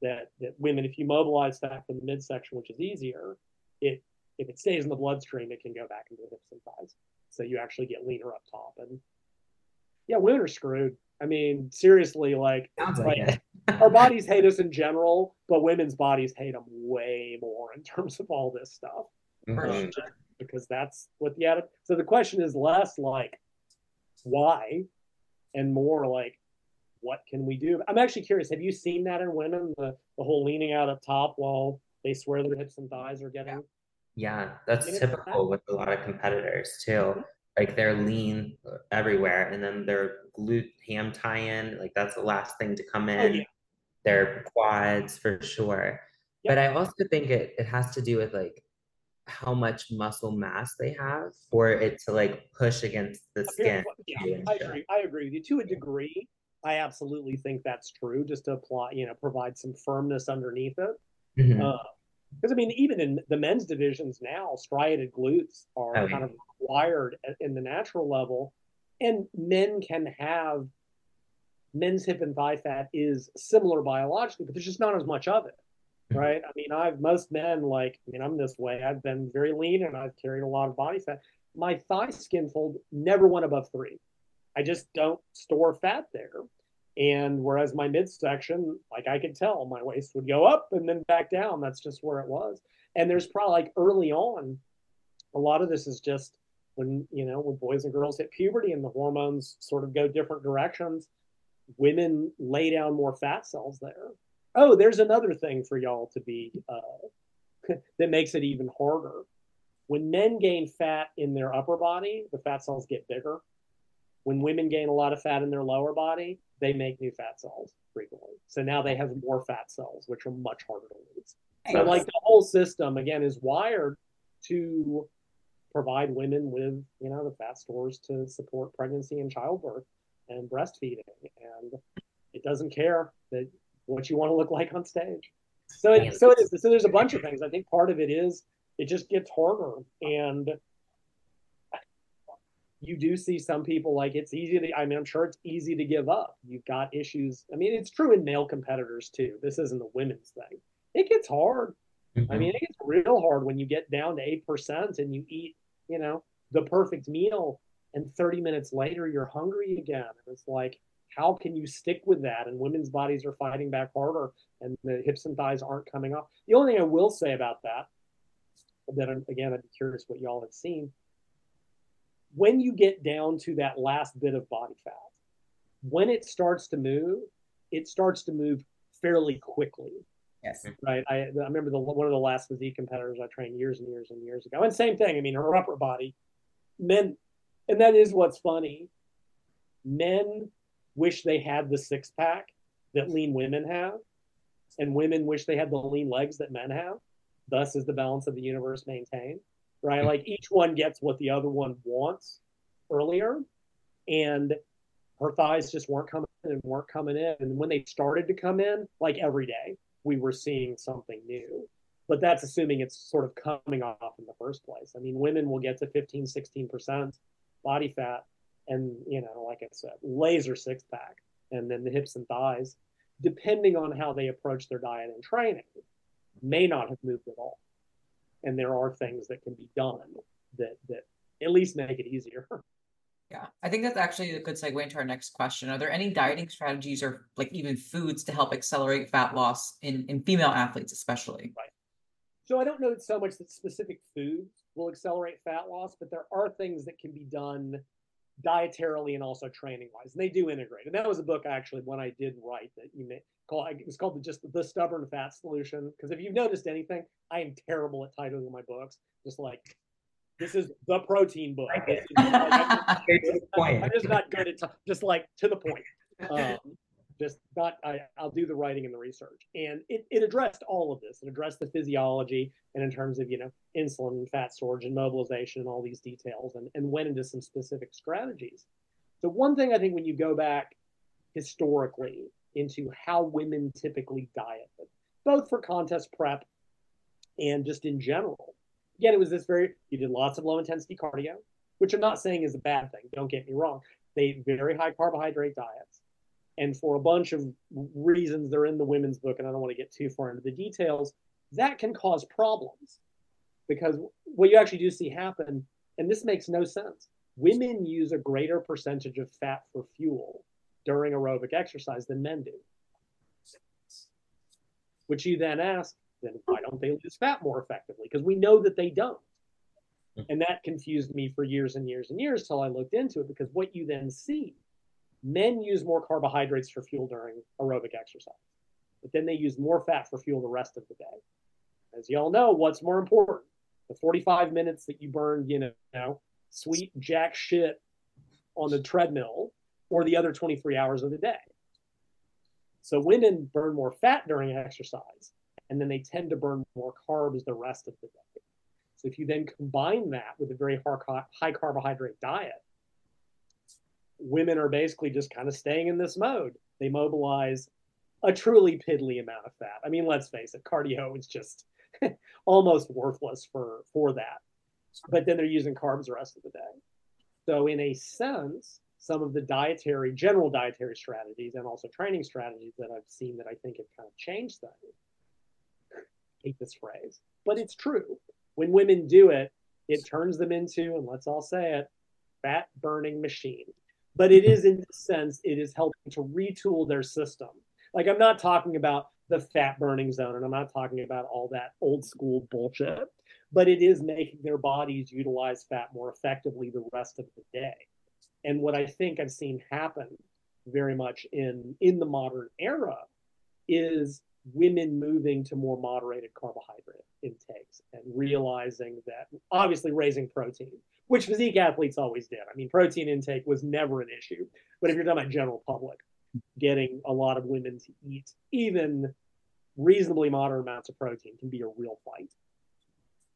That, that women, if you mobilize fat from the midsection, which is easier, it if it stays in the bloodstream, it can go back into the hips and thighs. So you actually get leaner up top. And yeah, women are screwed. I mean, seriously, like, like our bodies hate us in general, but women's bodies hate them way more in terms of all this stuff. Mm-hmm. Because that's what the attitude. So the question is less like why and more like what can we do? I'm actually curious. Have you seen that in women, the, the whole leaning out up top while they swear their hips and thighs are getting? Yeah, that's typical with a lot of competitors too. Like they're lean everywhere, and then their glute ham tie-in, like that's the last thing to come in. Oh, yeah. Their quads for sure. Yep. But I also think it it has to do with like how much muscle mass they have for it to like push against the skin. Yeah, I agree. I agree with you to a degree. I absolutely think that's true. Just to apply, you know, provide some firmness underneath it. Mm-hmm. Uh, Because, I mean, even in the men's divisions now, striated glutes are oh, kind of required in the natural level. And men can have, men's hip and thigh fat is similar biologically, but there's just not as much of it, right? I mean, I've, most men, like, I mean, I'm this way. I've been very lean and I've carried a lot of body fat. My thigh skin fold never went above three. I just don't store fat there. And whereas my midsection, like I could tell, my waist would go up and then back down. That's just where it was. And there's probably like early on, a lot of this is just when, you know, when boys and girls hit puberty and the hormones sort of go different directions, women lay down more fat cells there. Oh, there's another thing for y'all to be, uh, that makes it even harder. When men gain fat in their upper body, the fat cells get bigger. When women gain a lot of fat in their lower body, they make new fat cells frequently. So now they have more fat cells, which are much harder to lose. So like the whole system, again, is wired to provide women with, you know, the fat stores to support pregnancy and childbirth and breastfeeding. And it doesn't care that what you want to look like on stage. So it, so it is. So there's a bunch of things. I think part of it is it just gets harder. And you do see some people like it's easy to, I mean, I'm sure it's easy to give up. You've got issues. I mean, it's true in male competitors too. This isn't a women's thing. It gets hard. Mm-hmm. I mean, it gets real hard when you get down to eight percent and you eat, you know, the perfect meal and thirty minutes later, you're hungry again. And it's like, how can you stick with that? And women's bodies are fighting back harder and the hips and thighs aren't coming off. The only thing I will say about that, that I'm, again, I'd be curious what y'all have seen. When you get down to that last bit of body fat, when it starts to move, it starts to move fairly quickly. Yes. Right. I, I remember the, one of the last physique competitors I trained years and years and years ago. And same thing. I mean, her upper body, men, and that is what's funny. Men wish they had the six pack that lean women have, and women wish they had the lean legs that men have. Thus is the balance of the universe maintained. Right? Like each one gets what the other one wants earlier, and her thighs just weren't coming in and weren't coming in. And when they started to come in, like every day, we were seeing something new, but that's assuming it's sort of coming off in the first place. I mean, women will get to fifteen, sixteen percent body fat and, you know, like I said, laser six pack, and then the hips and thighs, depending on how they approach their diet and training, may not have moved at all. And there are things that can be done that that at least make it easier. Yeah, I think that's actually a good segue into our next question. Are there any dieting strategies or like even foods to help accelerate fat loss in, in female athletes especially? Right. So I don't know so much that specific foods will accelerate fat loss, but there are things that can be done dietarily and also training-wise, and they do integrate. And that was a book actually when I did write that you may call. It was called just the Stubborn Fat Solution. Because if you've noticed anything, I am terrible at titling my books. Just like this is the protein book. This is, like, I'm, just, I'm just not good at t- just like to the point. Um, just got, I, I'll do the writing and the research. And it, it addressed all of this. It addressed the physiology and in terms of, you know, insulin and fat storage and mobilization and all these details, and, and went into some specific strategies. So one thing I think when you go back historically into how women typically dieted, both for contest prep and just in general, again, it was this very, you did lots of low intensity cardio, which I'm not saying is a bad thing. Don't get me wrong. They ate very high carbohydrate diets. And for a bunch of reasons, they're in the women's book, and I don't want to get too far into the details, that can cause problems. Because what you actually do see happen, and this makes no sense, women use a greater percentage of fat for fuel during aerobic exercise than men do. Which you then ask, then why don't they lose fat more effectively? Because we know that they don't. And that confused me for years and years and years till I looked into it, because what you then see, men use more carbohydrates for fuel during aerobic exercise, but then they use more fat for fuel the rest of the day. As you all know, what's more important? The forty-five minutes that you burn, you know, sweet jack shit on the treadmill, or the other twenty-three hours of the day? So women burn more fat during exercise, and then they tend to burn more carbs the rest of the day. So if you then combine that with a very high carbohydrate diet, women are basically just kind of staying in this mode. They mobilize a truly piddly amount of fat. I mean, let's face it, cardio is just almost worthless for, for that. But then they're using carbs the rest of the day. So in a sense, some of the dietary, general dietary strategies and also training strategies that I've seen that I think have kind of changed that. I hate this phrase, but it's true. When women do it, it turns them into, and let's all say it, fat burning machine. But it is, in a sense, it is helping to retool their system. Like, I'm not talking about the fat burning zone, and I'm not talking about all that old school bullshit, but it is making their bodies utilize fat more effectively the rest of the day. And what I think I've seen happen very much in, in the modern era is women moving to more moderated carbohydrate intakes and realizing that, obviously raising protein, which physique athletes always did. I mean, protein intake was never an issue. But if you're talking about general public, getting a lot of women to eat even reasonably moderate amounts of protein can be a real fight.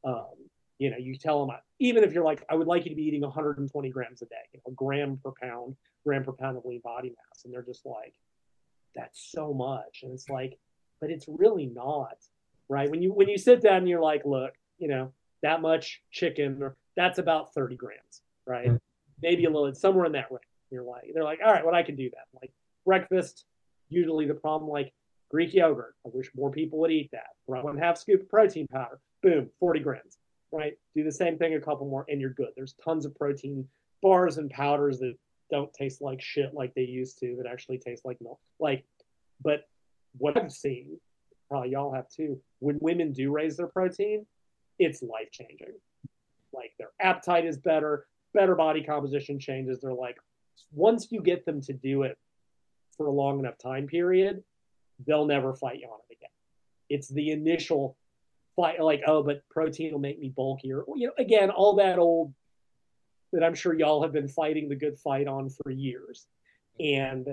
Um, you know, you tell them, even if you're like, I would like you to be eating one hundred twenty grams a day, you know, gram per pound, gram per pound of lean body mass. And they're just like, that's so much. And it's like, but it's really not, right? When you when you sit down and you're like, look, you know, that much chicken, or that's about thirty grams, right? Mm-hmm. Maybe a little, it's somewhere in that range. You're like, they're like, all right, well, I can do that. Like breakfast, usually the problem, like Greek yogurt. I wish more people would eat that. Right? One half scoop of protein powder, boom, forty grams, right? Do the same thing a couple more, and you're good. There's tons of protein bars and powders that don't taste like shit like they used to, that actually taste like milk. Like, but what I've seen, probably y'all have too, when women do raise their protein, it's life-changing. Like their appetite is better, better body composition changes. They're like, once you get them to do it for a long enough time period, they'll never fight you on it again. It's the initial fight, like, oh, but protein will make me bulkier. You know, again, all that old that I'm sure y'all have been fighting the good fight on for years. And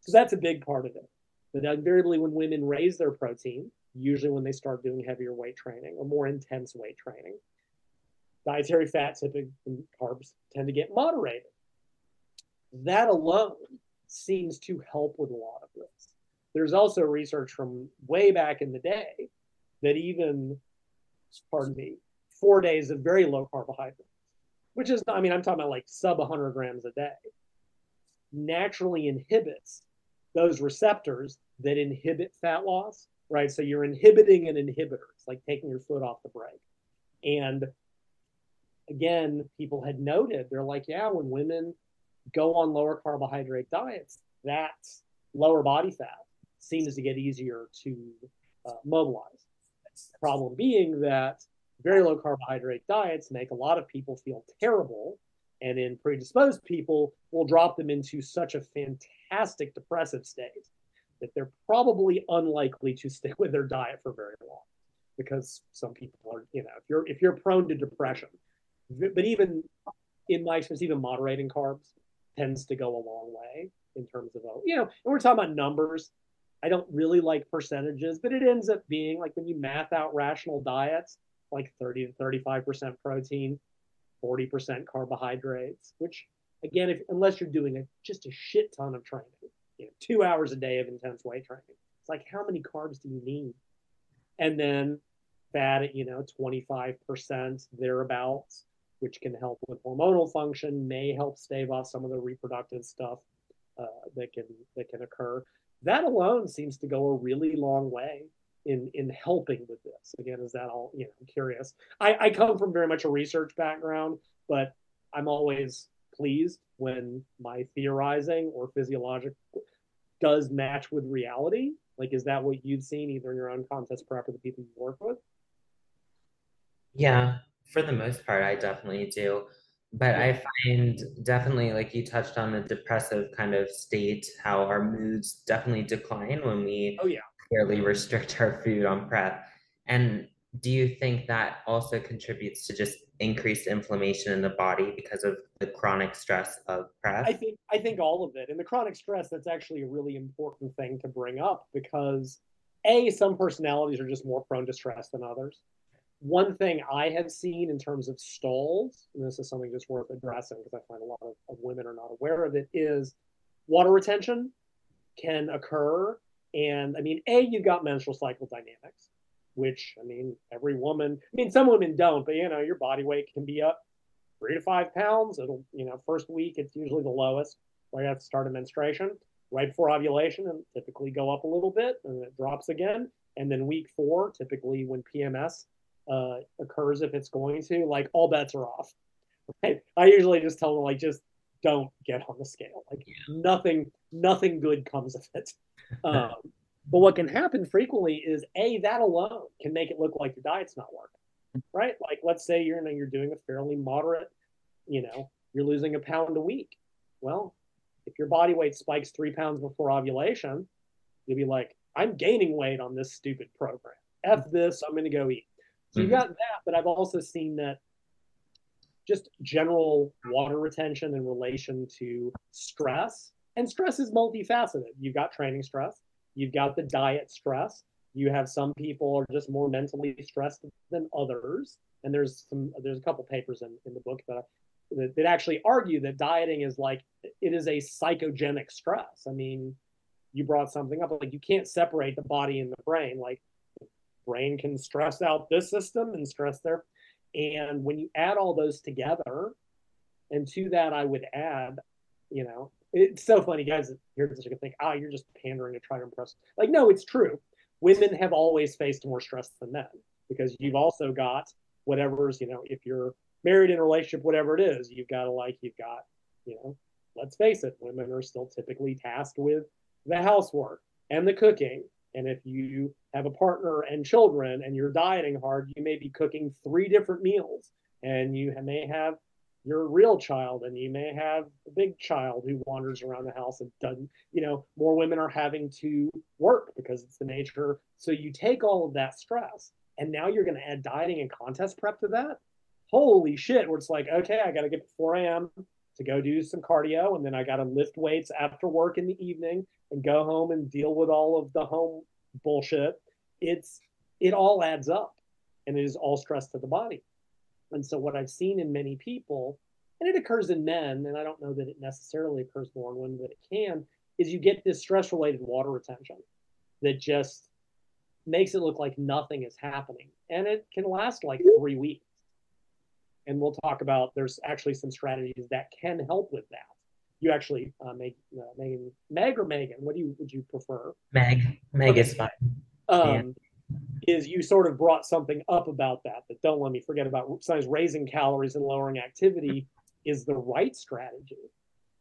so that's a big part of it. But invariably, when women raise their protein, usually when they start doing heavier weight training or more intense weight training, dietary fat, typically carbs, tend to get moderated. That alone seems to help with a lot of this. There's also research from way back in the day that even, pardon me, four days of very low carbohydrates, which is, I mean, I'm talking about like sub one hundred grams a day, naturally inhibits those receptors that inhibit fat loss, right? So you're inhibiting an inhibitor. It's like taking your foot off the brake. And again, people had noted, they're like, yeah, when women go on lower carbohydrate diets, that lower body fat seems to get easier to uh, mobilize. Problem being that very low carbohydrate diets make a lot of people feel terrible, and in predisposed people will drop them into such a fantastic depressive state that they're probably unlikely to stick with their diet for very long, because some people are, you know, if you're if you're prone to depression. But even in my experience, even moderating carbs tends to go a long way in terms of, you know, and we're talking about numbers. I don't really like percentages, but it ends up being like when you math out rational diets, like thirty to thirty-five percent protein, forty percent carbohydrates, which again, if, unless you're doing a, just a shit ton of training, you know, two hours a day of intense weight training, it's like, how many carbs do you need? And then fat at, you know, twenty-five percent thereabouts, which can help with hormonal function, may help stave off some of the reproductive stuff uh, that can that can occur. That alone seems to go a really long way in in helping with this. Again, is that all, you know, I'm curious. I, I come from very much a research background, but I'm always pleased when my theorizing or physiologic does match with reality. Like, is that what you've seen either in your own contest prep or the people you work with? Yeah, for the most part, I definitely do. But I find definitely, like you touched on the depressive kind of state, how our moods definitely decline when we oh, yeah. clearly restrict our food on prep. And do you think that also contributes to just increased inflammation in the body because of the chronic stress of prep? I think, I think all of it. And the chronic stress, that's actually a really important thing to bring up because A, some personalities are just more prone to stress than others. One thing I have seen in terms of stalls, and this is something just worth addressing because I find a lot of, of women are not aware of it, is water retention can occur. And I mean, A, you've got menstrual cycle dynamics, which, I mean, every woman, I mean, some women don't, but you know, your body weight can be up three to five pounds. It'll, you know, first week, it's usually the lowest right at the start of menstruation, right before ovulation, and typically go up a little bit and it drops again. And then week four, typically when P M S Uh, occurs, if it's going to, like, all bets are off. Right? I usually just tell them, like, just don't get on the scale. Like, nothing, nothing good comes of it. Um, but what can happen frequently is, A, that alone can make it look like your diet's not working, right? Like, let's say you're, you know, you're doing a fairly moderate, you know, you're losing a pound a week. Well, if your body weight spikes three pounds before ovulation, you'll be like, I'm gaining weight on this stupid program. F this, I'm going to go eat. So you've got that, but I've also seen that just general water retention in relation to stress. And stress is multifaceted. You've got training stress. You've got the diet stress. You have some people are just more mentally stressed than others. And there's some, there's a couple papers in, in the book that, that that actually argue that dieting is like, it is a psychogenic stress. I mean, you brought something up, like you can't separate the body and the brain. Like, brain can stress out this system and stress there. And when you add all those together, and to that, I would add, you know, it's so funny, guys, here's what you can think, ah, you're just pandering to try to impress. Like, no, it's true. Women have always faced more stress than men because you've also got whatever's, you know, if you're married in a relationship, whatever it is, you've got to like, you've got, you know, let's face it, women are still typically tasked with the housework and the cooking. And if you have a partner and children and you're dieting hard, you may be cooking three different meals, and you may have your real child and you may have a big child who wanders around the house and doesn't, you know, more women are having to work because it's the nature. So you take all of that stress and now you're going to add dieting and contest prep to that. Holy shit. Where it's like, okay, I got to get up at four a.m. to go do some cardio, and then I got to lift weights after work in the evening and go home and deal with all of the home bullshit. It's, it all adds up, and it is all stress to the body. And so what I've seen in many people, and it occurs in men, and I don't know that it necessarily occurs more in women, but it can, is you get this stress-related water retention that just makes it look like nothing is happening. And it can last like three weeks. And we'll talk about, there's actually some strategies that can help with that. You actually, uh, Meg, uh, Megan, Meg or Megan, what do you, would you prefer? Meg, Meg okay. is fine. Um, yeah. Is you sort of brought something up about that, but don't let me forget about sometimes raising calories and lowering activity is the right strategy.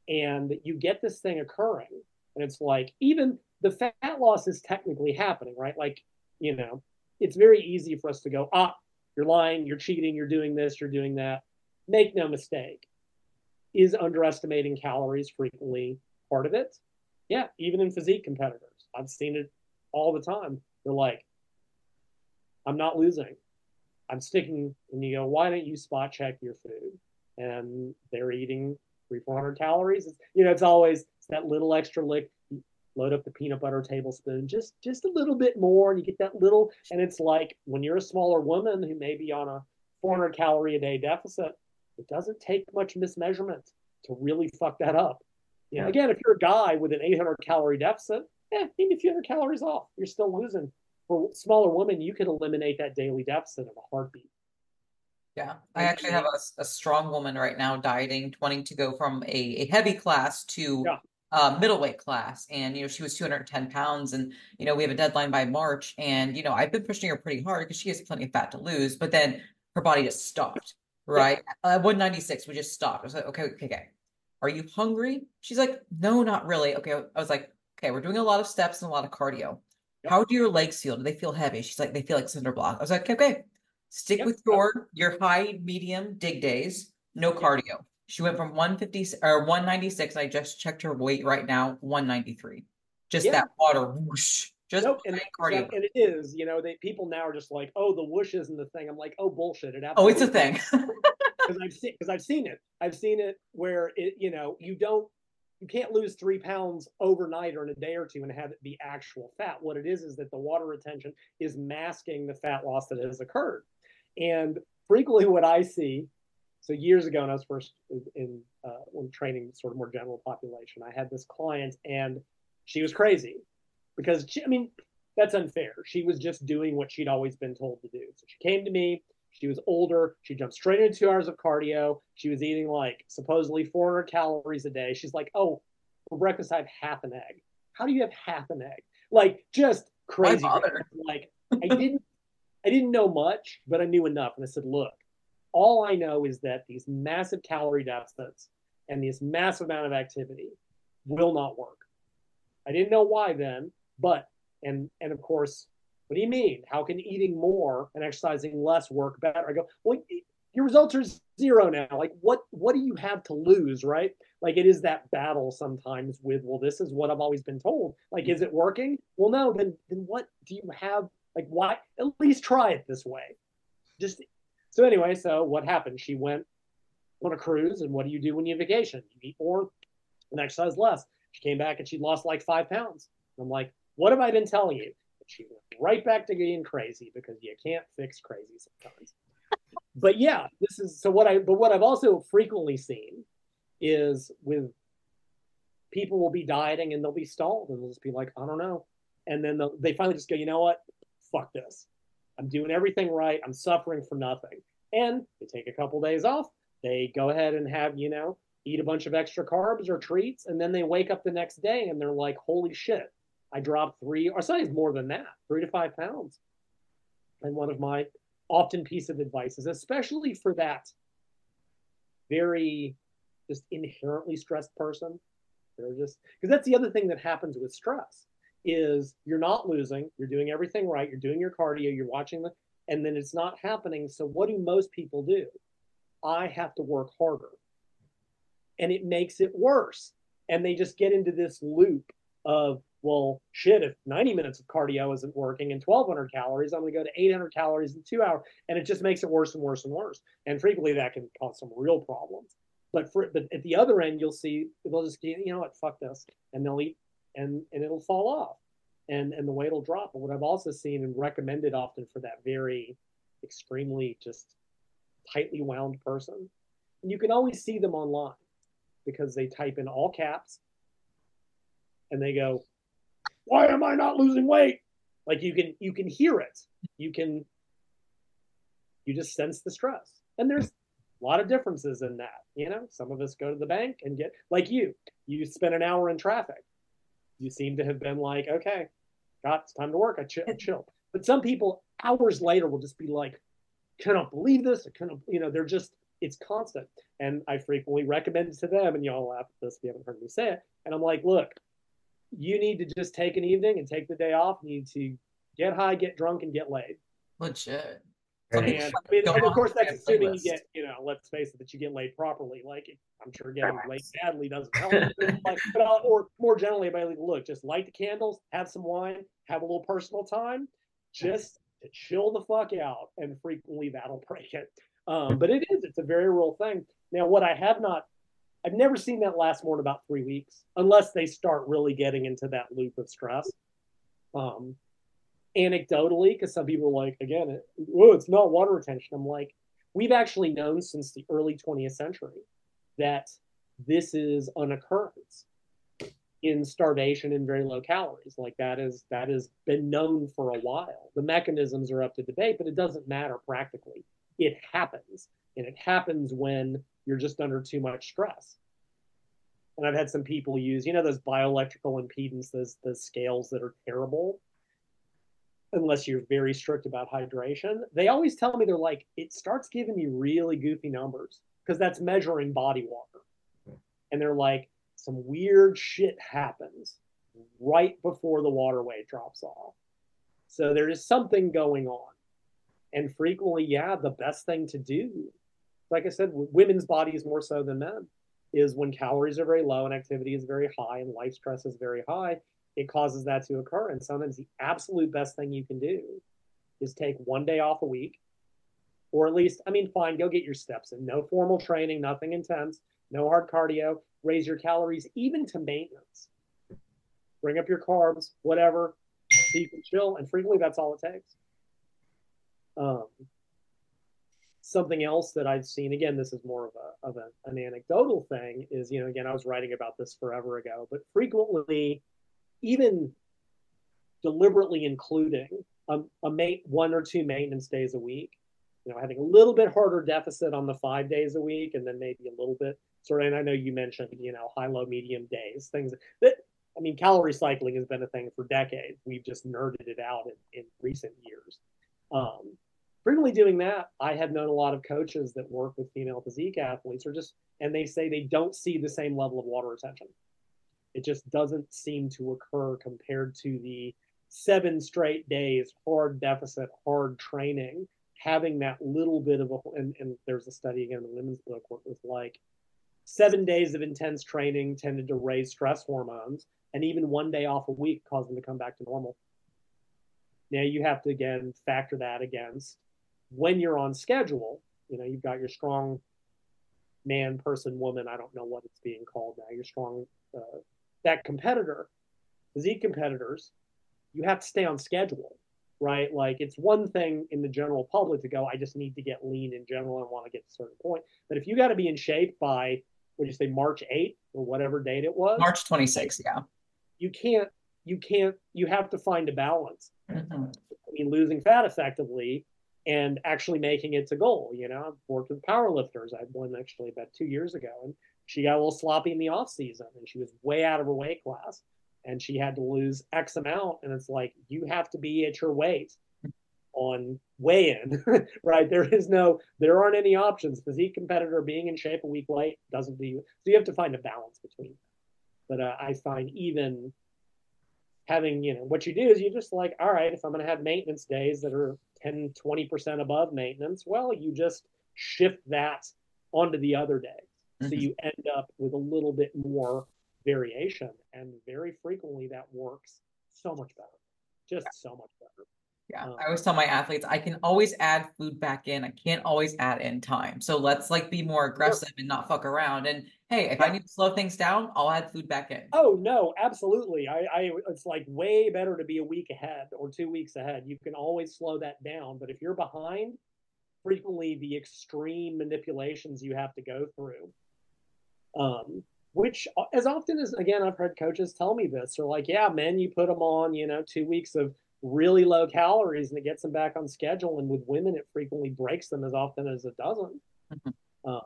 And you get this thing occurring, and it's like, even the fat loss is technically happening, right? Like, you know, it's very easy for us to go, ah, you're lying, you're cheating, you're doing this, you're doing that. Make no mistake. Is underestimating calories frequently part of it? Yeah, even in physique competitors. I've seen it all the time. They're like, I'm not losing. I'm sticking. And you go, why don't you spot check your food? And they're eating three, four hundred calories. It's, you know, it's always it's that little extra lick. Load up the peanut butter tablespoon, just just a little bit more, and you get that little. And it's like when you're a smaller woman who may be on a four hundred calorie a day deficit, it doesn't take much mismeasurement to really fuck that up. You know, again, if you're a guy with an eight hundred calorie deficit, eh, even a few hundred calories off, you're still losing. For smaller women, you can eliminate that daily deficit in a heartbeat. Yeah, I actually have a, a strong woman right now dieting, wanting to go from a, a heavy class to yeah. uh, middleweight class. And, you know, she was two hundred ten pounds and, you know, we have a deadline by March. And, you know, I've been pushing her pretty hard because she has plenty of fat to lose, but then her body just stopped, right? Yeah. Uh, one ninety-six, we just stopped. I was like, okay, okay, okay. Are you hungry? She's like, no, not really. Okay. I was like, okay, we're doing a lot of steps and a lot of cardio. Yep. How do your legs feel? Do they feel heavy? She's like, they feel like cinder block. I was like, okay, okay. Stick yep. with your, your high, medium dig days, no yep. cardio. She went from one fifty or one ninety-six. I just checked her weight right now, one ninety-three. Just yep. that water whoosh. Just nope. and, cardio. And it is, you know, they, people now are just like, oh, the whoosh isn't the thing. I'm like, oh, bullshit. It absolutely oh, it's a thing. Because I've seen, because I've seen it. I've seen it where it, you know, you don't, you can't lose three pounds overnight or in a day or two and have it be actual fat. What it is, is that the water retention is masking the fat loss that has occurred. And frequently what I see, so years ago when I was first in, in uh, when training sort of more general population, I had this client and she was crazy because she, I mean, that's unfair. She was just doing what she'd always been told to do. So she came to me. She was older. She jumped straight into two hours of cardio. She was eating like supposedly four hundred calories a day. She's like, oh, for breakfast, I have half an egg. How do you have half an egg? Like just crazy. Like I didn't, I didn't know much, but I knew enough. And I said, look, all I know is that these massive calorie deficits and this massive amount of activity will not work. I didn't know why then, but, and, and of course, what do you mean? How can eating more and exercising less work better? I go, well, your results are zero now. Like, what what do you have to lose, right? Like, it is that battle sometimes with, well, this is what I've always been told. Like, is it working? Well, no, then then what do you have? Like, why? At least try it this way. Just so anyway, so what happened? She went on a cruise, and what do you do when you vacation? You eat more and exercise less. She came back, and she lost, like, five pounds. And I'm like, what have I been telling you? She went right back to being crazy because you can't fix crazy sometimes. But yeah, this is so what I, but what I've also frequently seen is with people will be dieting and they'll be stalled and they'll just be like, I don't know. And then they finally just go, you know what? Fuck this. I'm doing everything right. I'm suffering for nothing. And they take a couple days off. They go ahead and have, you know, eat a bunch of extra carbs or treats. And then they wake up the next day and they're like, holy shit. I dropped three, or sometimes more than that, three to five pounds. And one of my often piece of advice is, especially for that very just inherently stressed person, they're just, because that's the other thing that happens with stress is you're not losing, you're doing everything right, you're doing your cardio, you're watching the, and then it's not happening. So what do most people do? I have to work harder. And it makes it worse. And they just get into this loop of, well, shit, if ninety minutes of cardio isn't working and twelve hundred calories, I'm going to go to eight hundred calories in two hours. And it just makes it worse and worse and worse. And frequently that can cause some real problems. But for but at the other end, you'll see, they'll just, you know what, fuck this. And they'll eat and, and it'll fall off and, and the weight will drop. But what I've also seen and recommended often for that very extremely just tightly wound person, and you can always see them online because they type in all caps and they go, why am I not losing weight? Like you can, you can hear it. You can, you just sense the stress. And there's a lot of differences in that. You know, some of us go to the bank and get like you, you spend an hour in traffic. You seem to have been like, okay, God, it's time to work. I chill, I chill. But some people hours later will just be like, cannot believe this. I cannot, you know, they're just, it's constant. And I frequently recommend it to them and y'all laugh at this if you haven't heard me say it. And I'm like, look, you need to just take an evening and take the day off. You need to get high, get drunk, and get laid. Legit. And, I mean, and of course, that's assuming you get, you know, let's face it, that you get laid properly. Like, I'm sure getting laid badly doesn't help. Like, but I'll, or more generally, like, look, just light the candles, have some wine, have a little personal time, just to chill the fuck out. And frequently that'll break it. Um, but it is, it's a very real thing. Now, what I have not I've never seen that last more than about three weeks, unless they start really getting into that loop of stress. Um, anecdotally, because some people are like, again, it, oh, it's not water retention. I'm like, we've actually known since the early twentieth century that this is an occurrence in starvation and very low calories. Like that is, that has been known for a while. The mechanisms are up to debate, but it doesn't matter practically. It happens, and it happens when you're just under too much stress. And I've had some people use, you know, those bioelectrical impedance, those, those scales that are terrible, unless you're very strict about hydration. They always tell me, they're like, it starts giving me really goofy numbers because that's measuring body water. Okay. And they're like, some weird shit happens right before the water weight drops off. So there is something going on. And frequently, yeah, the best thing to do, like I said, women's bodies more so than men, is when calories are very low and activity is very high and life stress is very high, it causes that to occur. And sometimes the absolute best thing you can do is take one day off a week, or at least, I mean, fine, go get your steps in. No formal training, nothing intense, no hard cardio, raise your calories, even to maintenance. Bring up your carbs, whatever, so you can chill. And frequently that's all it takes. Um, Something else that I've seen, again, this is more of a of a, an anecdotal thing, is, you know, again, I was writing about this forever ago, but frequently, even deliberately including a, a mate one or two maintenance days a week, you know, having a little bit harder deficit on the five days a week, and then maybe a little bit sort of, and I know you mentioned, you know, high, low, medium days, things that, I mean, calorie cycling has been a thing for decades. We've just nerded it out in, in recent years. Um, Frequently doing that, I have known a lot of coaches that work with female physique athletes, or just, and they say they don't see the same level of water retention. It just doesn't seem to occur compared to the seven straight days, hard deficit, hard training, having that little bit of a, and, and there's a study again in the women's book where it was like seven days of intense training tended to raise stress hormones, and even one day off a week caused them to come back to normal. Now you have to, again, factor that against when you're on schedule. You know, you've got your strong man, person, woman, I don't know what it's being called now, your strong, uh, that competitor, physique competitors, you have to stay on schedule, right? Like it's one thing in the general public to go, I just need to get lean in general and want to get to a certain point. But if you got to be in shape by, what did you say, March eighth or whatever date it was? March twenty-sixth, yeah. You can't, you can't, you have to find a balance. Mm-hmm. I mean, losing fat effectively and actually making it to goal. You know, I've worked with powerlifters. I had one actually about two years ago, and she got a little sloppy in the off season, and she was way out of her weight class, and she had to lose X amount. And it's like, you have to be at your weight on weigh-in, right? There is no, there aren't any options. Physique competitor being in shape a week late doesn't do you. So you have to find a balance between them. But uh, I find even having, you know, what you do is you just like, all right, if I'm going to have maintenance days that are ten, twenty percent above maintenance, well, you just shift that onto the other day. Mm-hmm. So you end up with a little bit more variation, and very frequently that works so much better, just yeah. so much better. Yeah. Um, I always tell my athletes, I can always add food back in. I can't always add in time. So let's like be more aggressive and not fuck around. And hey, if I need to slow things down, I'll add food back in. Oh no, absolutely. I, I, it's like way better to be a week ahead or two weeks ahead. You can always slow that down. But if you're behind, frequently the extreme manipulations you have to go through, um, which as often as, again, I've heard coaches tell me this, they're like, yeah, men, you put them on, you know, two weeks of really low calories and it gets them back on schedule. And with women, it frequently breaks them as often as it doesn't. Mm-hmm. Uh,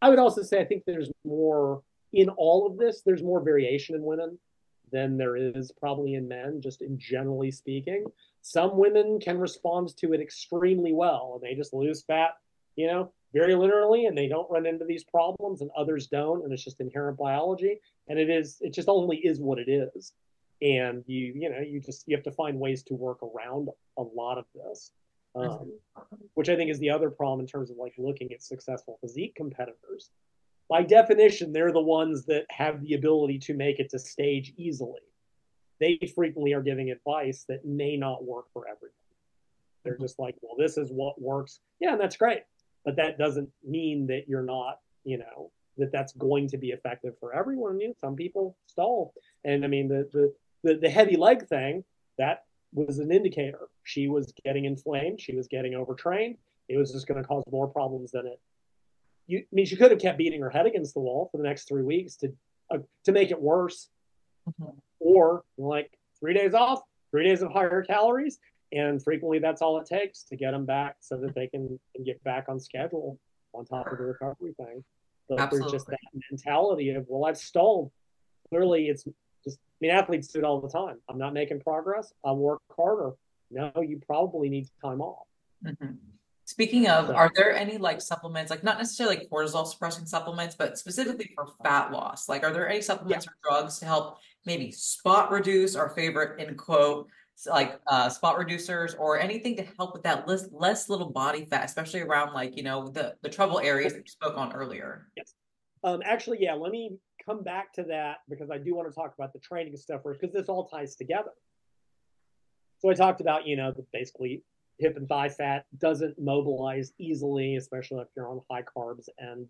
I would also say, I think there's more in all of this, there's more variation in women than there is probably in men, just in generally speaking. Some women can respond to it extremely well, and they just lose fat, you know, very linearly, and they don't run into these problems, and others don't. And it's just inherent biology. And it is, it just only is what it is. And you, you know, you just, you have to find ways to work around a lot of this, um, which I think is the other problem in terms of like looking at successful physique competitors. By definition, they're the ones that have the ability to make it to stage easily. They frequently are giving advice that may not work for everyone. They're just like, well, this is what works. Yeah, and that's great. But that doesn't mean that you're not, you know, that that's going to be effective for everyone. You know, some people stall. And I mean, the, the, the, the heavy leg thing, that was an indicator. She was getting inflamed. She was getting overtrained. It was just going to cause more problems than it. You, I mean, she could have kept beating her head against the wall for the next three weeks to, uh, to make it worse. Mm-hmm. Or like three days off, three days of higher calories. And frequently that's all it takes to get them back so that they can, can get back on schedule on top of the recovery thing. But Absolutely. There's just that mentality of, well, I've stalled. Clearly it's just, I mean, athletes do it all the time. I'm not making progress. I'll work harder. No, you probably need time off. Mm-hmm. Speaking of, so, are there any like supplements, like not necessarily like cortisol suppressing supplements, but specifically for fat loss? Like, are there any supplements yeah. or drugs to help maybe spot reduce our favorite in quote, like uh, spot reducers or anything to help with that less, less little body fat, especially around like, you know, the, the trouble areas that you spoke on earlier? Yes. Um, actually, yeah, let me come back to that because I do want to talk about the training stuff first because this all ties together. So I talked about, you know, the basically hip and thigh fat doesn't mobilize easily, especially if you're on high carbs and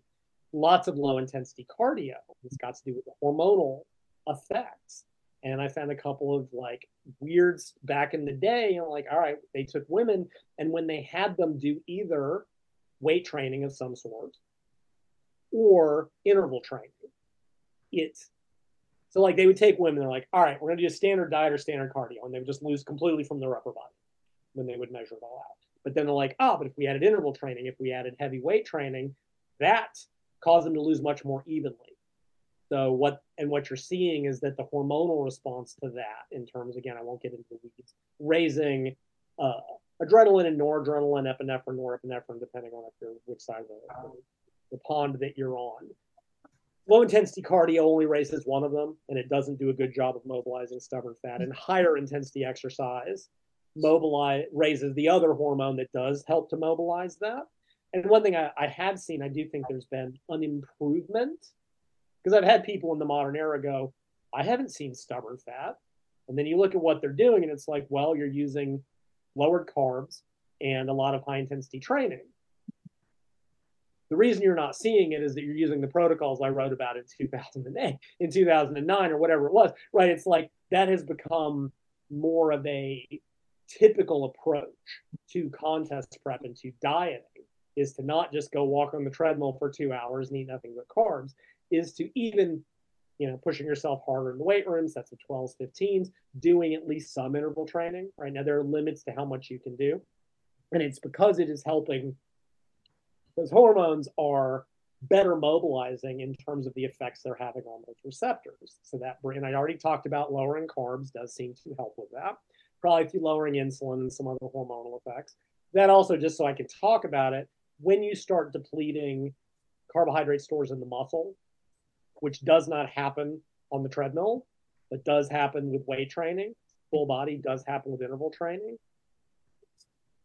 lots of low intensity cardio. It's got to do with the hormonal effects. And I found a couple of like weirds back in the day, you know, like, all right, they took women and when they had them do either weight training of some sort or interval training, it, so like they would take women, they're like, all right, we're going to do a standard diet or standard cardio. And they would just lose completely from their upper body when they would measure it all out. But then they're like, oh, but if we added interval training, if we added heavy weight training, that caused them to lose much more evenly. So what, and what you're seeing is that the hormonal response to that in terms, again, I won't get into the weeds, raising uh, adrenaline and noradrenaline, epinephrine, norepinephrine, depending on if you're, which side of the, the pond that you're on. Low intensity cardio only raises one of them, and it doesn't do a good job of mobilizing stubborn fat. And higher intensity exercise mobilize raises the other hormone that does help to mobilize that. And one thing I, I have seen, I do think there's been an improvement. Because I've had people in the modern era go, I haven't seen stubborn fat. And then you look at what they're doing and it's like, well, you're using lowered carbs and a lot of high intensity training. The reason you're not seeing it is that you're using the protocols I wrote about in two thousand eight, in two thousand nine or whatever it was, right? It's like that has become more of a typical approach to contest prep and to dieting is to not just go walk on the treadmill for two hours and eat nothing but carbs. Is to even, you know, pushing yourself harder in the weight room, sets of twelves, fifteens, doing at least some interval training. Right now, there are limits to how much you can do. And it's because it is helping, those hormones are better mobilizing in terms of the effects they're having on those receptors. So that, and I already talked about lowering carbs does seem to help with that, probably through lowering insulin and some other hormonal effects. That also, just so I can talk about it, when you start depleting carbohydrate stores in the muscle, which does not happen on the treadmill, but does happen with weight training. Full body does happen with interval training.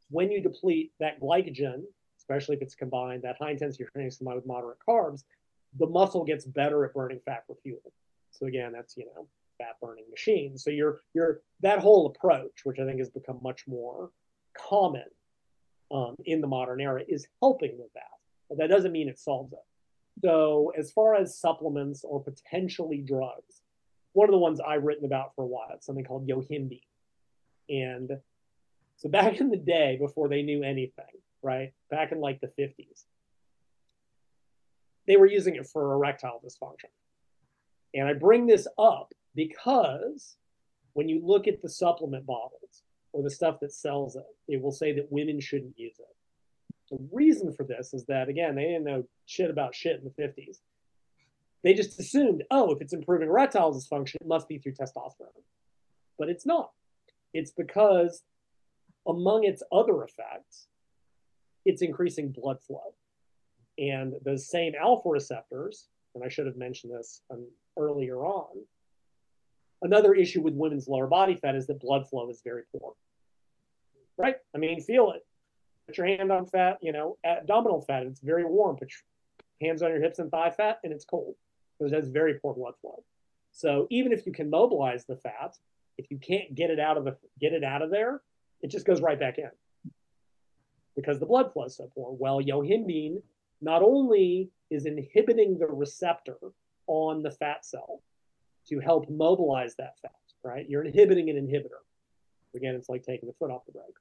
When you deplete that glycogen, especially if it's combined, that high intensity training combined with moderate carbs, the muscle gets better at burning fat for fuel. So again, that's, you know, fat burning machine. So you're, you're that whole approach, which I think has become much more common um, in the modern era, is helping with that. But that doesn't mean it solves it. So as far as supplements or potentially drugs, one of the ones I've written about for a while, it's something called Yohimbi. And so back in the day before they knew anything, right, back in like the fifties, they were using it for erectile dysfunction. And I bring this up because when you look at the supplement bottles or the stuff that sells it, it will say that women shouldn't use it. The reason for this is that, again, they didn't know shit about shit in the fifties. They just assumed, oh, if it's improving erectile dysfunction, it must be through testosterone. But it's not. It's because, among its other effects, it's increasing blood flow. And those same alpha receptors, and I should have mentioned this um, earlier on, another issue with women's lower body fat is that blood flow is very poor. Right? I mean, feel it. Put your hand on fat, you know, abdominal fat, it's very warm. Put your hands on your hips and thigh fat, and it's cold. Because that's very poor blood flow. So even if you can mobilize the fat, if you can't get it out of the, get it out of there, it just goes right back in because the blood flow is so poor. Well, yohimbine not only is inhibiting the receptor on the fat cell to help mobilize that fat, right? You're inhibiting an inhibitor. Again, it's like taking the foot off the brake.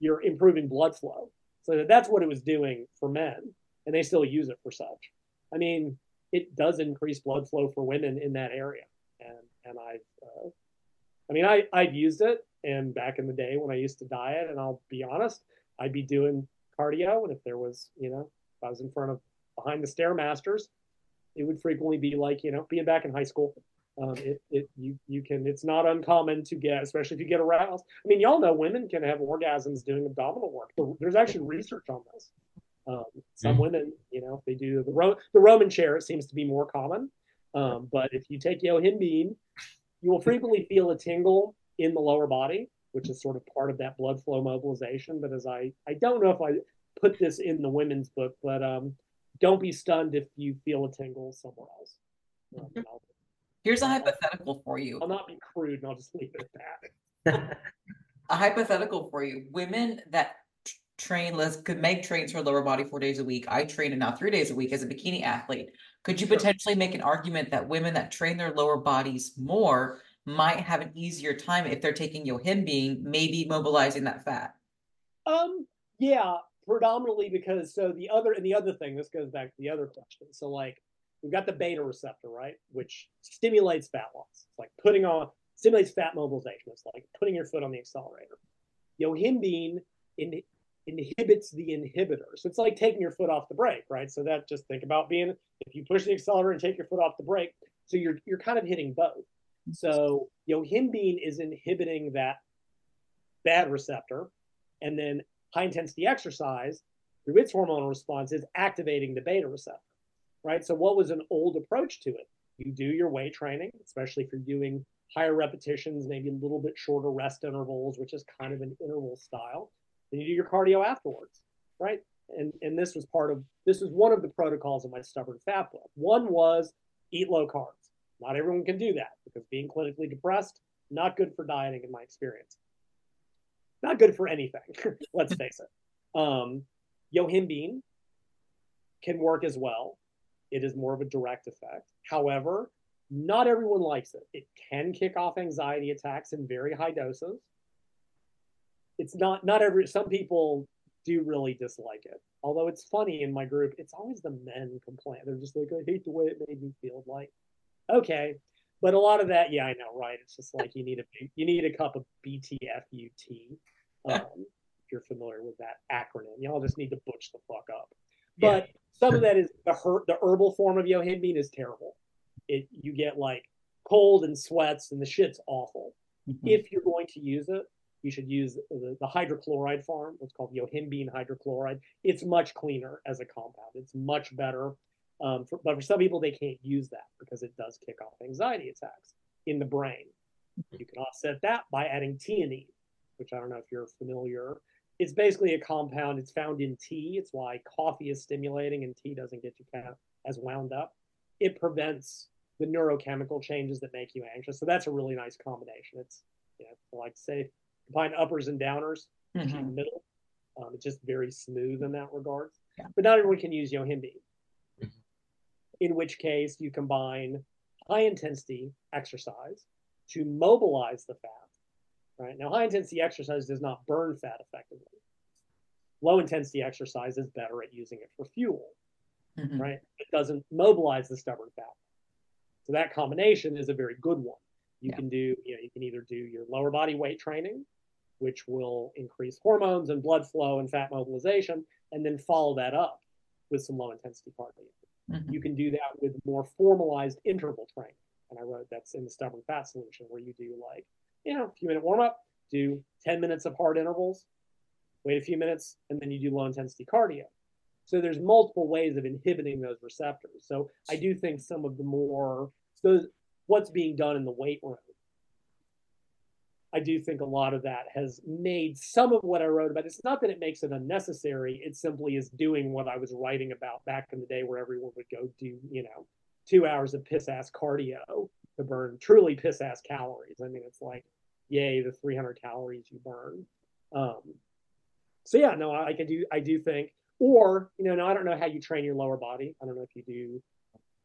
You're improving blood flow. So that's what it was doing for men, and they still use it for such. I mean, it does increase blood flow for women in that area. And and I, uh, I mean, I, I've used it. And back in the day when I used to diet, and I'll be honest, I'd be doing cardio. And if there was, you know, if I was in front of, behind the Stairmasters, it would frequently be like, you know, being back in high school. Um, it, it, you, you can, it's not uncommon to get, especially if you get aroused. I mean, y'all know women can have orgasms doing abdominal work. There's actually research on this. Um, some mm-hmm. women, you know, if they do the Ro- the Roman chair, it seems to be more common. Um, but if you take yohimbine, you will frequently feel a tingle in the lower body, which is sort of part of that blood flow mobilization. But as I, I don't know if I put this in the women's book, but um, don't be stunned if you feel a tingle somewhere else. Um, mm-hmm. Here's a hypothetical for you. I'll not be crude, and I'll just leave it at that. A hypothetical for you. Women that t- train, let's, could make trains for lower body four days a week. I train and now three days a week as a bikini athlete. Could you sure. potentially make an argument that women that train their lower bodies more might have an easier time if they're taking yohimbine, maybe mobilizing that fat? Um, yeah, predominantly because, so the other, and the other thing, this goes back to the other question. So like, we've got the beta receptor, right? Which stimulates fat loss. It's like putting on, stimulates fat mobilization. It's like putting your foot on the accelerator. Yohimbine in, inhibits the inhibitor. So it's like taking your foot off the brake, right? So that, just think about being, if you push the accelerator and take your foot off the brake, so you're you're kind of hitting both. So yohimbine is inhibiting that bad receptor, and then high intensity exercise through its hormonal response is activating the beta receptor. Right. So what was an old approach to it? You do your weight training, especially if you're doing higher repetitions, maybe a little bit shorter rest intervals, which is kind of an interval style. Then you do your cardio afterwards. Right. And and this was part of, this was one of the protocols of my stubborn fat book. One was eat low carbs. Not everyone can do that because being clinically depressed, not good for dieting in my experience. Not good for anything. Let's face it. Um, yohimbine can work as well. It is more of a direct effect. However, not everyone likes it. It can kick off anxiety attacks in very high doses. It's not, not every, some people do really dislike it. Although it's funny in my group, it's always the men complain. They're just like, I hate the way it made me feel. Like, okay. But a lot of that, yeah, I know, right? It's just like, you need a, you need a cup of B T F U T. Um, if you're familiar with that acronym, y'all just need to butch the fuck up. But yeah. Some of that is the her- the herbal form of yohimbine is terrible. It, you get like cold and sweats and the shit's awful. Mm-hmm. If you're going to use it, you should use the, the hydrochloride form. It's called yohimbine hydrochloride. It's much cleaner as a compound. It's much better. Um, for, but for some people, they can't use that because it does kick off anxiety attacks in the brain. Mm-hmm. You can offset that by adding theanine, which I don't know if you're familiar. It's basically a compound. It's found in tea. It's why coffee is stimulating and tea doesn't get you kind of as wound up. It prevents the neurochemical changes that make you anxious. So that's a really nice combination. It's, you know, like to say, combine uppers and downers, mm-hmm. in the middle. Um, it's just very smooth in that regard. Yeah. But not everyone can use yohimbine, mm-hmm. in which case you combine high intensity exercise to mobilize the fat. Right. Now, high intensity exercise does not burn fat effectively. Low intensity exercise is better at using it for fuel, mm-hmm. right? It doesn't mobilize the stubborn fat. So that combination is a very good one. You yeah. can do, you know, you can either do your lower body weight training, which will increase hormones and blood flow and fat mobilization, and then follow that up with some low intensity cardio. Mm-hmm. You can do that with more formalized interval training. And I wrote that's in the stubborn fat solution, where you do like, you know, a few minute warm up, do ten minutes of hard intervals, wait a few minutes, and then you do low intensity cardio. So there's multiple ways of inhibiting those receptors. So I do think some of the more, those, what's being done in the weight room, I do think a lot of that has made some of what I wrote about. It's not that it makes it unnecessary. It simply is doing what I was writing about back in the day, where everyone would go do, you know, two hours of piss ass cardio to burn truly piss ass calories. I mean, it's like, yay, the three hundred calories you burn. Um, so yeah, no, I, I do. I do think Or, you know, now I don't know how you train your lower body. I don't know if you do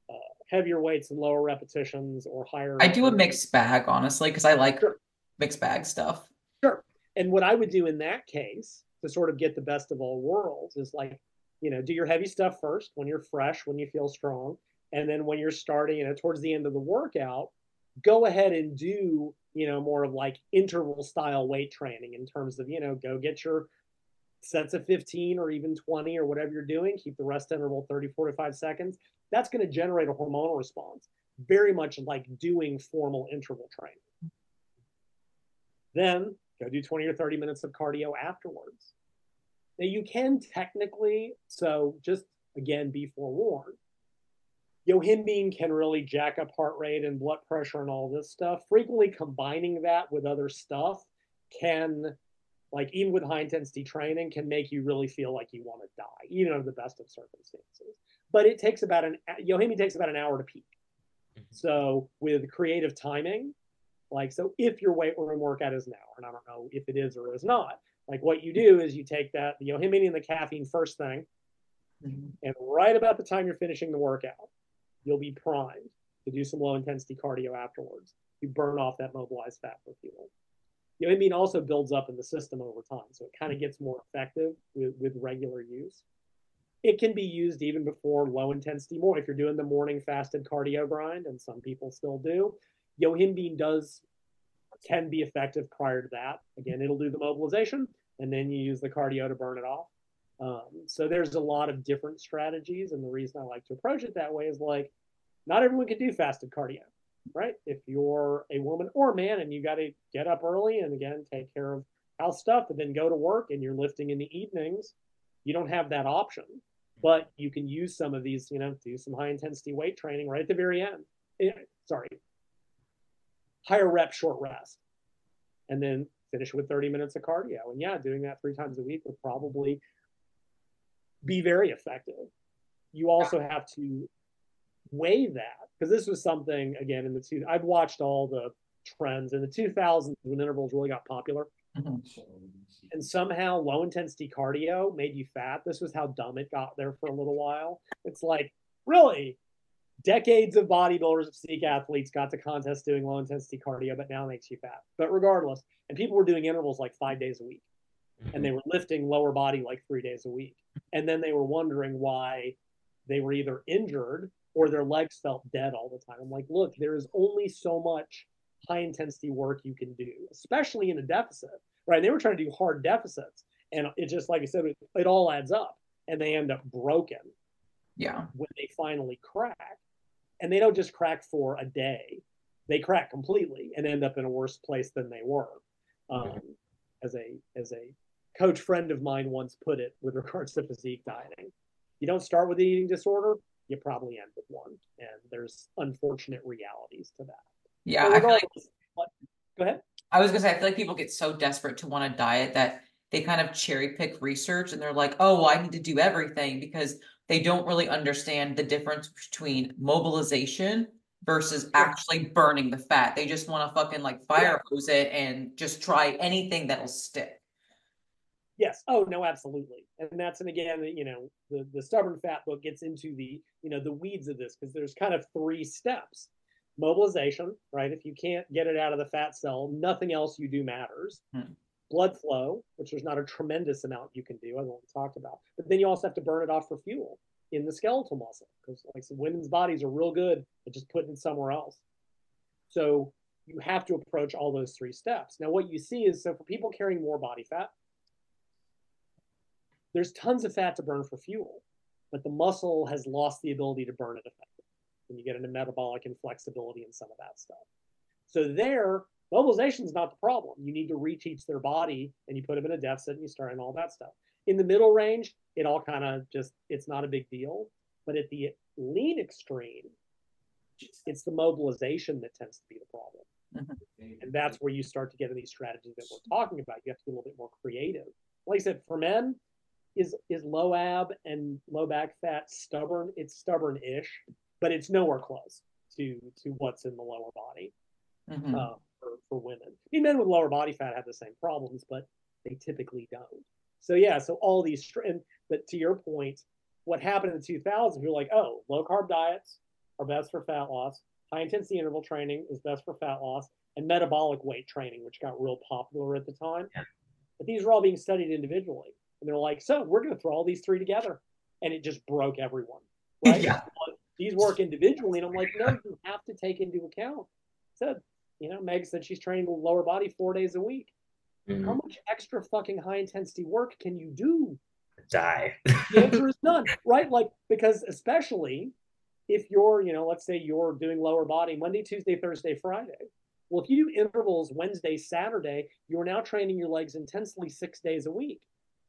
uh, heavier weights and lower repetitions or higher. I do a mixed bag, honestly, because I like sure. mixed bag stuff. Sure. And what I would do in that case to sort of get the best of all worlds is like, you know, do your heavy stuff first when you're fresh, when you feel strong. And then when you're starting, you know, towards the end of the workout, go ahead and do, you know, more of like interval style weight training in terms of, you know, go get your sets of fifteen or even twenty or whatever you're doing, keep the rest interval thirty, forty-five seconds. That's going to generate a hormonal response, very much like doing formal interval training. Then go do twenty or thirty minutes of cardio afterwards. Now you can technically, so just again, be forewarned, yohimbine can really jack up heart rate and blood pressure and all this stuff. Frequently combining that with other stuff can, like even with high intensity training, can make you really feel like you want to die, even under the best of circumstances. But it takes about an, yohimbine takes about an hour to peak. Mm-hmm. So with creative timing, like, so if your weight room workout is an hour, and I don't know if it is or is not, like what you do is you take that, the yohimbine and the caffeine first thing, mm-hmm. and right about the time you're finishing the workout, you'll be primed to do some low intensity cardio afterwards. You burn off that mobilized fat for fuel. Yohimbine also builds up in the system over time, so it kind of gets more effective with, with regular use. It can be used even before low intensity more. If you're doing the morning fasted cardio grind, and some people still do, yohimbine does can be effective prior to that. Again, it'll do the mobilization, and then you use the cardio to burn it off. Um, so there's a lot of different strategies. And the reason I like to approach it that way is like, not everyone can do fasted cardio, right? If you're a woman or man and you got to get up early and again, take care of house stuff and then go to work and you're lifting in the evenings, you don't have that option, but you can use some of these, you know, do some high intensity weight training right at the very end. It, sorry, higher rep, short rest, and then finish with thirty minutes of cardio. And yeah, doing that three times a week would probably be very effective. You also have to weigh that, because this was something, again, in the two, I've watched all the trends in the two thousands when intervals really got popular. And somehow low intensity cardio made you fat. This was how dumb it got there for a little while. It's like, really? Decades of bodybuilders, physique athletes got to contests doing low intensity cardio, but now it makes you fat. But regardless, and people were doing intervals like five days a week. And they were lifting lower body like three days a week. And then they were wondering why they were either injured or their legs felt dead all the time. I'm like, look, there is only so much high intensity work you can do, especially in a deficit, right? They were trying to do hard deficits. And it just, like I said, it, it all adds up and they end up broken. Yeah. When they finally crack, and they don't just crack for a day, they crack completely and end up in a worse place than they were. Um, as a, as a, coach friend of mine once put it with regards to physique dieting. You don't start with an eating disorder, you probably end with one. And there's unfortunate realities to that. Yeah. I feel like, go ahead. I was going to say, I feel like people get so desperate to want to diet that they kind of cherry pick research and they're like, oh, well, I need to do everything, because they don't really understand the difference between mobilization versus actually burning the fat. They just want to fucking like fire hose it and just try anything that'll stick. Yes. Oh, no, absolutely. And that's, and again, you know, the, the Stubborn Fat book gets into the, you know, the weeds of this, because there's kind of three steps. Mobilization, right? If you can't get it out of the fat cell, nothing else you do matters. Hmm. Blood flow, which there's not a tremendous amount you can do. I won't talk about, but then you also have to burn it off for fuel in the skeletal muscle, because like some women's bodies are real good at just putting it somewhere else. So you have to approach all those three steps. Now what you see is, so for people carrying more body fat, there's tons of fat to burn for fuel, but the muscle has lost the ability to burn it effectively. And you get into metabolic inflexibility and some of that stuff. So there, mobilization is not the problem. You need to reteach their body, and you put them in a deficit and you start in all that stuff. In the middle range, it all kind of just, it's not a big deal. But at the lean extreme, it's the mobilization that tends to be the problem. And that's where you start to get into these strategies that we're talking about. You have to be a little bit more creative. Like I said, for men, Is is low ab and low back fat stubborn? It's stubborn-ish, but it's nowhere close to to what's in the lower body. Mm-hmm. uh, for, for women. I mean, men with lower body fat have the same problems, but they typically don't. So yeah, so all these, and, but to your point, what happened in the two thousands, we were like, oh, low carb diets are best for fat loss. High intensity interval training is best for fat loss, and metabolic weight training, which got real popular at the time. Yeah. But these were all being studied individually. And they're like, so we're going to throw all these three together. And it just broke everyone. Right? Yeah. These work individually. And I'm like, no, you have to take into account. So, you know, Meg said she's training the lower body four days a week. Mm-hmm. How much extra fucking high intensity work can you do? Die. The answer is none, right? Like, because especially if you're, you know, let's say you're doing lower body Monday, Tuesday, Thursday, Friday. Well, if you do intervals Wednesday, Saturday, you're now training your legs intensely six days a week.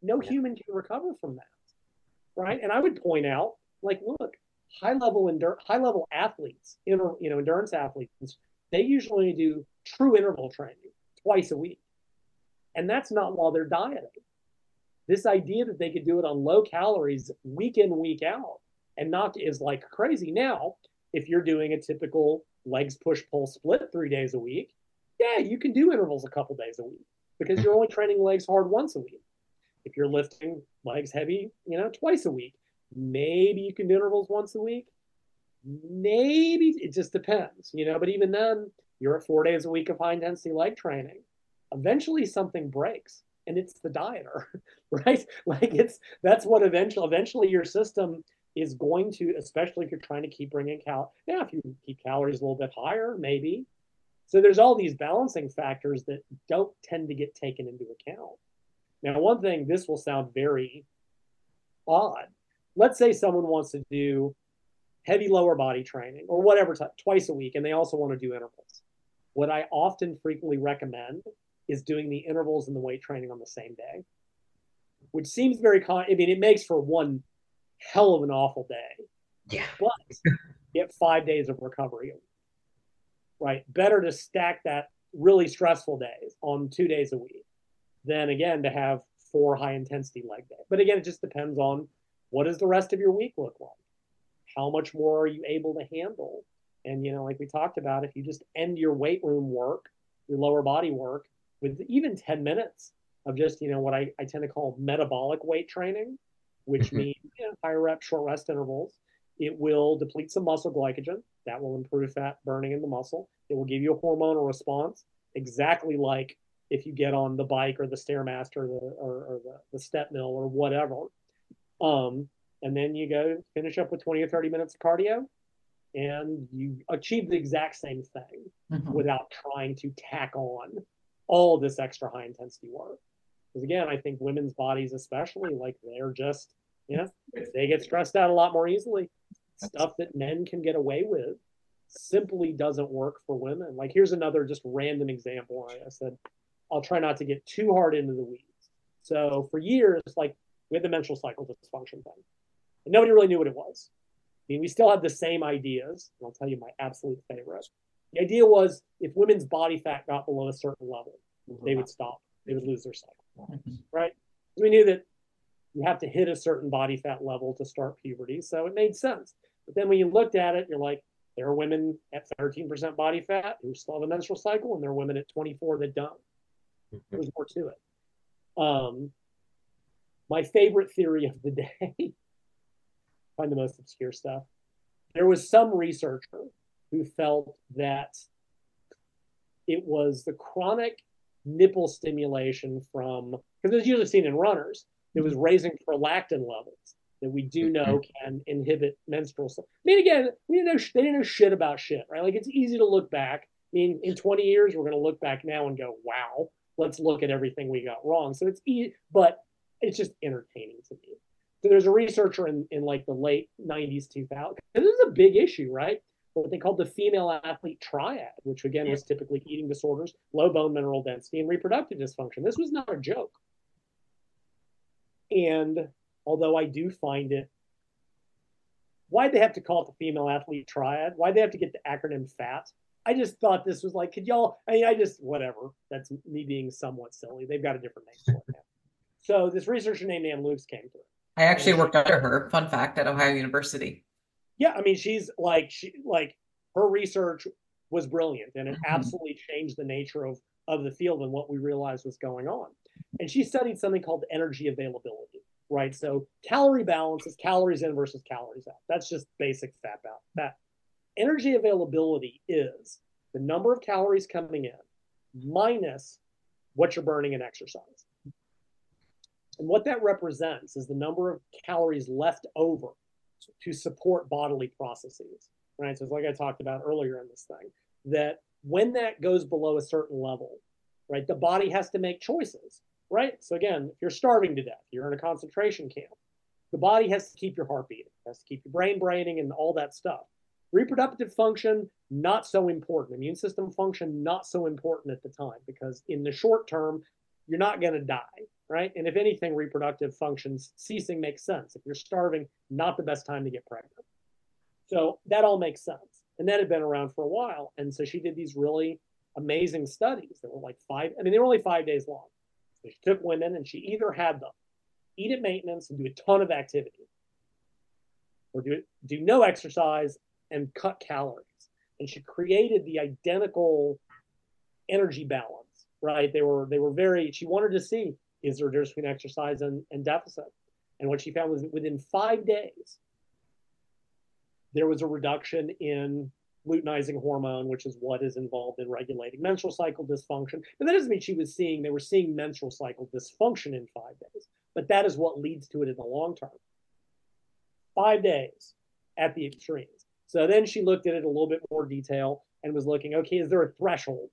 No yeah. human can recover from that, right? And I would point out, like, look, high-level endur- high-level athletes, inter- you know, endurance athletes, they usually do true interval training twice a week. And that's not while they're dieting. This idea that they could do it on low calories week in, week out, and not is like crazy. Now, if you're doing a typical legs push-pull split three days a week, yeah, you can do intervals a couple days a week because you're only training legs hard once a week. If you're lifting legs heavy, you know, twice a week, maybe you can do intervals once a week. Maybe, it just depends, you know, but even then, you're at four days a week of high-intensity leg training. Eventually something breaks, and it's the dieter, right? Like it's, that's what eventually, eventually your system is going to, especially if you're trying to keep bringing cal, yeah, if you keep calories a little bit higher, maybe. So there's all these balancing factors that don't tend to get taken into account. Now, one thing, this will sound very odd. Let's say someone wants to do heavy lower body training or whatever, t- twice a week, and they also want to do intervals. What I often frequently recommend is doing the intervals and the weight training on the same day, which seems very, con- I mean, it makes for one hell of an awful day. Yeah. But get five days of recovery, right? Better to stack that really stressful days on two days a week than, again, to have four high intensity leg days. But again, it just depends on what does the rest of your week look like? How much more are you able to handle? And, you know, like we talked about, if you just end your weight room work, your lower body work, with even ten minutes of just, you know, what I, I tend to call metabolic weight training, which means, you know, higher rep, short rest intervals. It will deplete some muscle glycogen. That will improve fat burning in the muscle. It will give you a hormonal response, exactly like if you get on the bike or the Stairmaster or, or, or the, the step mill or whatever. Um, and then you go finish up with twenty or thirty minutes of cardio, and you achieve the exact same thing mm-hmm. without trying to tack on all this extra high intensity work. Because again, I think women's bodies, especially, like they're just, you know, they get stressed out a lot more easily. Stuff that men can get away with simply doesn't work for women. Like here's another just random example. I said, I'll try not to get too hard into the weeds. So for years, like we had the menstrual cycle dysfunction thing. And nobody really knew what it was. I mean, we still have the same ideas. And I'll tell you my absolute favorite. The idea was if women's body fat got below a certain level, they would stop. They would lose their cycle, right? We knew that you have to hit a certain body fat level to start puberty, so it made sense. But then when you looked at it, you're like, there are women at thirteen percent body fat who still have a menstrual cycle, and there are women at twenty-four that don't. There's more to it. Um, my favorite theory of the day, find the most obscure stuff. There was some researcher who felt that it was the chronic nipple stimulation from, because it's usually seen in runners, it was raising prolactin levels that we do know can inhibit menstrual. I mean, again, we didn't know, they didn't know shit about shit, right? Like it's easy to look back. I mean, in twenty years, we're going to look back now and go, wow, let's look at everything we got wrong. So it's easy, but it's just entertaining to me. So there's a researcher in, in like the late nineties, two thousands. This is a big issue, right? What they called the female athlete triad, which again was typically eating disorders, low bone mineral density, and reproductive dysfunction. This was not a joke. And although I do find it, why'd they have to call it the female athlete triad? Why'd they have to get the acronym FAT? I just thought this was like, could y'all, I mean, I just, whatever. That's me being somewhat silly. They've got a different name for it now. So this researcher named Ann Luce came through. I actually worked under her, fun fact, at Ohio University. Yeah, I mean, she's like, she like her research was brilliant, and it absolutely changed the nature of of the field and what we realized was going on. And she studied something called energy availability, right? So calorie balance is calories in versus calories out. That's just basic fat balance. That energy availability is the number of calories coming in minus what you're burning in exercise. And what that represents is the number of calories left over to support bodily processes, right? So it's like I talked about earlier in this thing, that when that goes below a certain level, right, the body has to make choices, right? So again, if you're starving to death, you're in a concentration camp, the body has to keep your heart beating, has to keep your brain braining and all that stuff. Reproductive function, not so important. Immune system function, not so important at the time, because in the short term, you're not going to die, right? And if anything, reproductive functions ceasing makes sense. If you're starving, not the best time to get pregnant. So that all makes sense. And that had been around for a while. And so she did these really amazing studies that were like five, I mean, they were only five days long. So she took women and she either had them eat at maintenance and do a ton of activity, or do, do no exercise and cut calories. And she created the identical energy balance. Right. They were they were very she wanted to see, is there a difference between exercise and, and deficit? And what she found was within five days, there was a reduction in luteinizing hormone, which is what is involved in regulating menstrual cycle dysfunction. And that doesn't mean she was seeing they were seeing menstrual cycle dysfunction in five days, but that is what leads to it in the long term. Five days at the extremes. So then she looked at it a little bit more detail and was looking, okay, is there a threshold?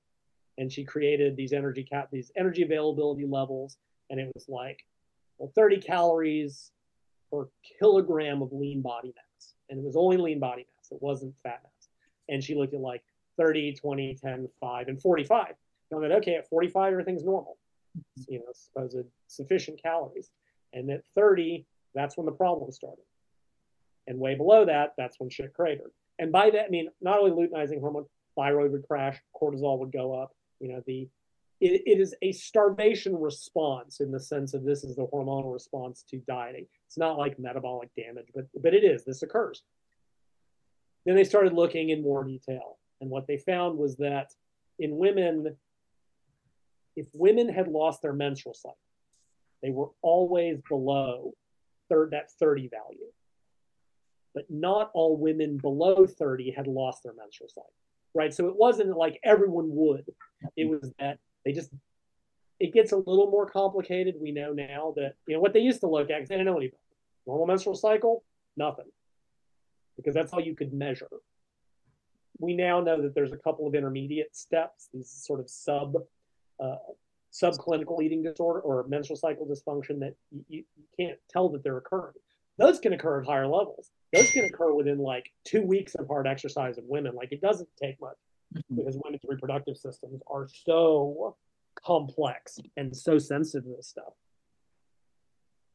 And she created these energy cap, these energy availability levels. And it was like, well, thirty calories per kilogram of lean body mass. And it was only lean body mass. It wasn't fat mass. And she looked at like thirty, twenty, ten, five, and forty-five. And I went, okay, at forty-five, everything's normal. You know, supposed sufficient calories. And at thirty, that's when the problem started. And way below that, that's when shit cratered. And by that, I mean, not only luteinizing hormone, thyroid would crash, cortisol would go up. You know, the it, it is a starvation response in the sense of this is the hormonal response to dieting. It's not like metabolic damage, but but it is. This occurs. Then they started looking in more detail. And what they found was that in women, if women had lost their menstrual cycle, they were always below third, that thirty value. But not all women below thirty had lost their menstrual cycle. Right. So it wasn't like everyone would. It was that they just, it gets a little more complicated. We know now that, you know, what they used to look at, because they didn't know anything. Normal menstrual cycle, nothing. Because that's all you could measure. We now know that there's a couple of intermediate steps, these sort of sub, uh, subclinical eating disorder or menstrual cycle dysfunction that you, you can't tell that they're occurring. Those can occur at higher levels. Those can occur within like two weeks of hard exercise in women. Like it doesn't take much because women's reproductive systems are so complex and so sensitive to this stuff.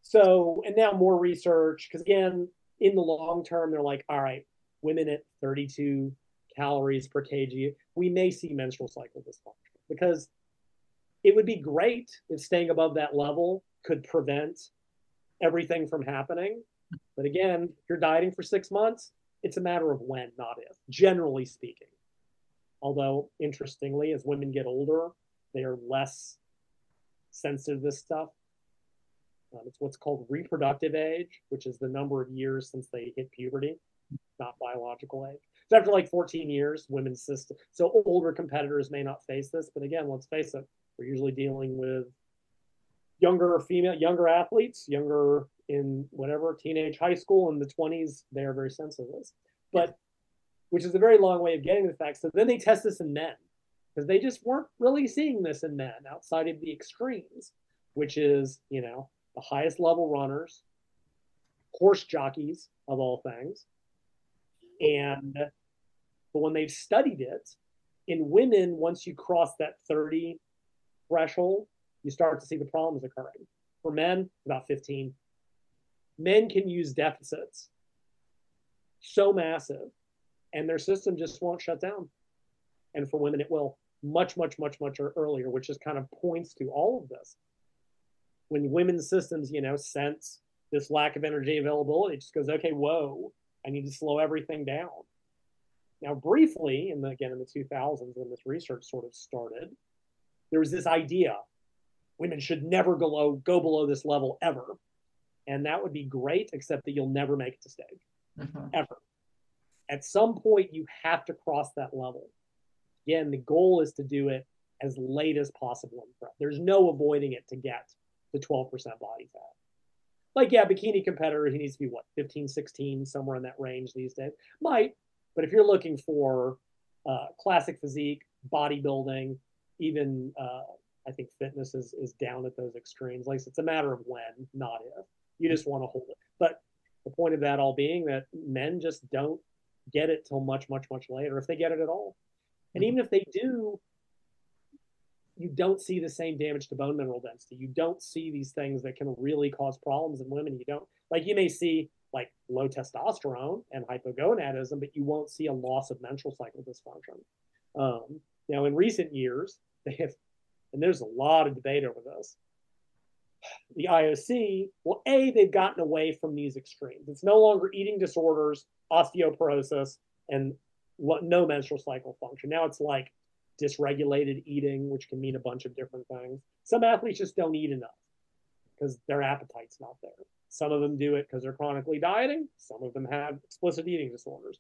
So, and now more research, because again, in the long term, they're like, all right, women at thirty-two calories per kg, we may see menstrual cycle dysfunction, because it would be great if staying above that level could prevent everything from happening. But again, if you're dieting for six months, it's a matter of when, not if, generally speaking. Although, interestingly, as women get older, they are less sensitive to this stuff. Um, it's what's called reproductive age, which is the number of years since they hit puberty, not biological age. So after like fourteen years, women's system. So older competitors may not face this, but again, let's face it, we're usually dealing with younger female, younger athletes, younger in whatever, teenage, high school, in the twenties, they are very sensitive to this. But, which is a very long way of getting the facts. So then they test this in men, because they just weren't really seeing this in men outside of the extremes, which is, you know, the highest level runners, horse jockeys of all things. And, but when they've studied it, in women, once you cross that thirty threshold, you start to see the problems occurring. For men, about fifteen. Men can use deficits so massive, and their system just won't shut down. And for women, it will much, much, much, much earlier, which just kind of points to all of this. When women's systems, you know, sense this lack of energy availability, it just goes, okay, whoa, I need to slow everything down. Now, briefly, and again, in the two thousands, when this research sort of started, there was this idea, women should never go, go below this level ever. And that would be great, except that you'll never make it to stage, mm-hmm. ever. At some point, you have to cross that level. Again, the goal is to do it as late as possible in prep. There's no avoiding it to get the twelve percent body fat. Like, yeah, bikini competitor, he needs to be, what, fifteen, sixteen, somewhere in that range these days. Might, but if you're looking for uh, classic physique, bodybuilding, even uh, I think fitness is, is down at those extremes. Like, it's a matter of when, not if. You just want to hold it. But the point of that all being that men just don't get it till much, much, much later, if they get it at all. And even if they do, you don't see the same damage to bone mineral density. You don't see these things that can really cause problems in women. You don't, like, you may see like low testosterone and hypogonadism, but you won't see a loss of menstrual cycle dysfunction. Um, now, in recent years, they have, and there's a lot of debate over this, the I O C, well, A, they've gotten away from these extremes. It's no longer eating disorders, osteoporosis, and no menstrual cycle function. Now it's like dysregulated eating, which can mean a bunch of different things. Some athletes just don't eat enough because their appetite's not there. Some of them do it because they're chronically dieting. Some of them have explicit eating disorders.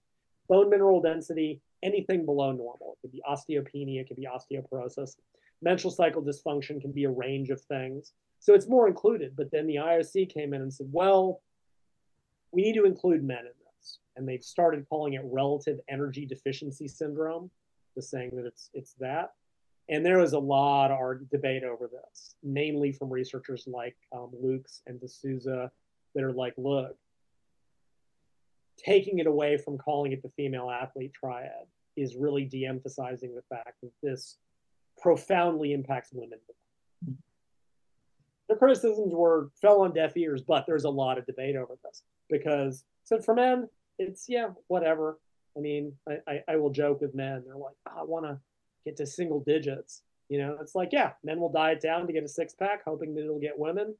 Bone mineral density, anything below normal. It could be osteopenia, it could be osteoporosis. Menstrual cycle dysfunction can be a range of things. So it's more included. But then the I O C came in and said, well, we need to include men in this. And they've started calling it relative energy deficiency syndrome, just saying that it's it's that. And there was a lot of debate over this, mainly from researchers like um, Lukes and D'Souza that are like, look, taking it away from calling it the female athlete triad is really de-emphasizing the fact that this profoundly impacts women. The criticisms were fell on deaf ears, but there's a lot of debate over this because, so for men, it's, yeah, whatever. I mean, I, I, I will joke with men. They're like, oh, I want to get to single digits. You know, it's like, yeah, men will diet down to get a six pack, hoping that it'll get women.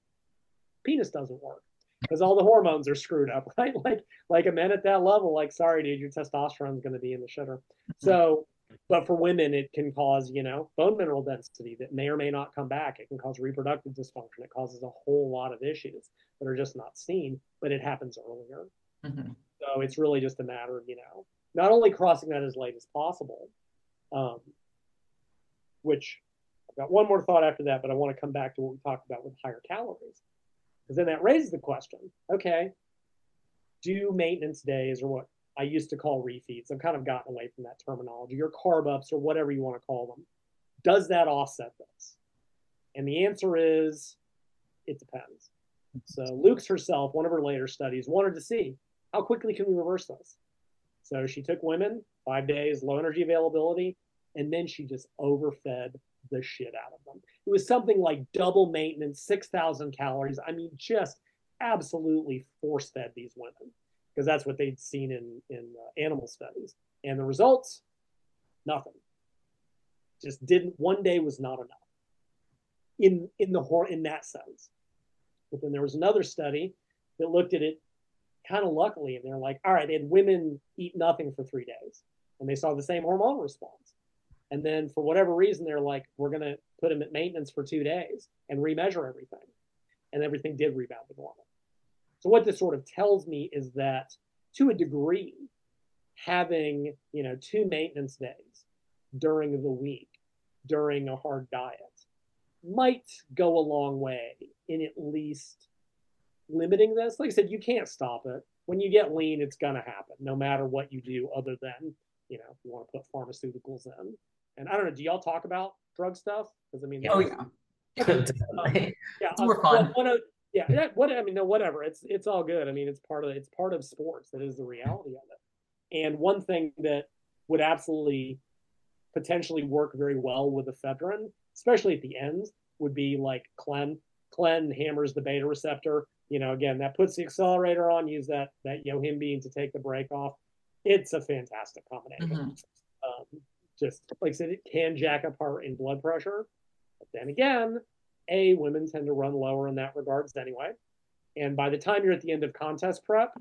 Penis doesn't work because all the hormones are screwed up, right? Like, like a man at that level, like, sorry, dude, your testosterone's going to be in the shitter. So, but for women, it can cause, you know, bone mineral density that may or may not come back. It can cause reproductive dysfunction. It causes a whole lot of issues that are just not seen, but it happens earlier. Mm-hmm. So it's really just a matter of, you know, not only crossing that as late as possible, um, which I've got one more thought after that, but I want to come back to what we talked about with higher calories. Because then that raises the question, okay, do maintenance days, or what I used to call refeeds, I've kind of gotten away from that terminology, or carb ups, or whatever you want to call them, does that offset this? And the answer is, it depends. So Lukes herself, one of her later studies, wanted to see how quickly can we reverse this? So she took women, five days, low energy availability, and then she just overfed the shit out of them. It was something like double maintenance, six thousand calories. I mean, just absolutely force fed these women, because that's what they'd seen in, in uh, animal studies. And the results, nothing. Just didn't, one day was not enough in, in, the, in that sense. But then there was another study that looked at it kind of luckily, and they're like, all right, they had women eat nothing for three days, and they saw the same hormonal response. And then for whatever reason, they're like, we're going to put them at maintenance for two days and remeasure everything. And everything did rebound to normal. So what this sort of tells me is that to a degree, having, you know, two maintenance days during the week, during a hard diet, might go a long way in at least limiting this. Like I said, you can't stop it. When you get lean, it's going to happen no matter what you do, other than, you know, if you want to put pharmaceuticals in. And I don't know, do y'all talk about drug stuff? Because I mean, oh yeah, um, yeah, it's more fun. Well, what, yeah, yeah, what I mean, no, whatever. It's it's all good. I mean, it's part of it's part of sports. That is the reality of it. And one thing that would absolutely potentially work very well with ephedrine, especially at the ends, would be like Clen. Clen hammers the beta receptor. You know, again, that puts the accelerator on, use that that yohimbine to take the brake off. It's a fantastic combination. Mm-hmm. Um, just like I said, it can jack up heart and blood pressure. But then again, A, women tend to run lower in that regards anyway. And by the time you're at the end of contest prep,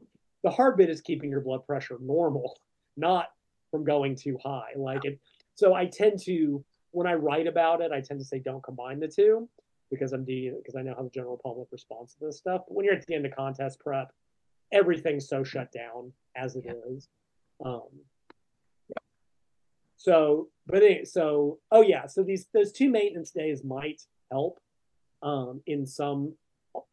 the hard bit is keeping your blood pressure normal, not from going too high. Like it. So I tend to when I write about it, I tend to say don't combine the two because I'm de- because I know how the general public responds to this stuff. But when you're at the end of contest prep, everything's so shut down as it yeah. is. Um, yeah. So, but anyway, so oh yeah, so these those two maintenance days might help um, in some,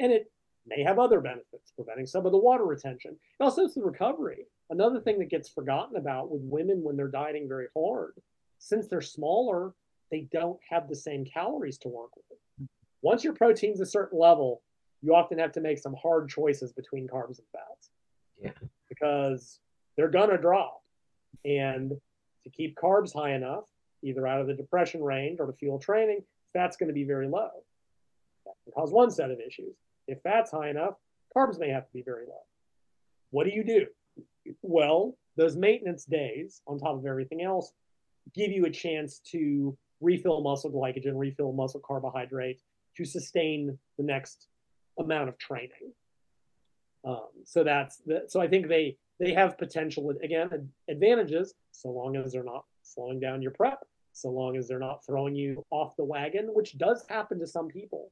and it may have other benefits, preventing some of the water retention. And also it's the recovery. Another thing that gets forgotten about with women when they're dieting very hard, since they're smaller, they don't have the same calories to work with. Once your protein's a certain level, you often have to make some hard choices between carbs and fats. Yeah. Because they're gonna drop. And to keep carbs high enough, either out of the depression range or to fuel training, fat's gonna be very low. That can cause one set of issues. If fat's high enough, carbs may have to be very low. What do you do? Well, those maintenance days, on top of everything else, give you a chance to refill muscle glycogen, refill muscle carbohydrate to sustain the next amount of training. Um, so that's the, so I think they they have potential, again, advantages, so long as they're not slowing down your prep, so long as they're not throwing you off the wagon, which does happen to some people.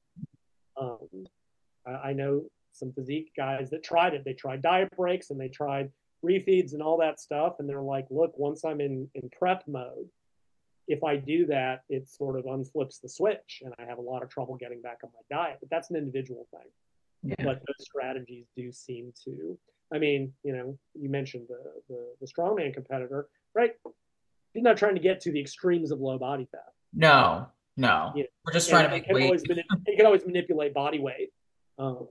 Um, I know some physique guys that tried it. They tried diet breaks and they tried refeeds and all that stuff. And they're like, look, once I'm in, in prep mode, if I do that, it sort of unflips the switch and I have a lot of trouble getting back on my diet. But that's an individual thing. Yeah. But those strategies do seem to, I mean, you know, you mentioned the, the, the strongman competitor, right? You're not trying to get to the extremes of low body fat. No, no. You know, we're just trying to make weight. Always, you can always manipulate body weight. Um,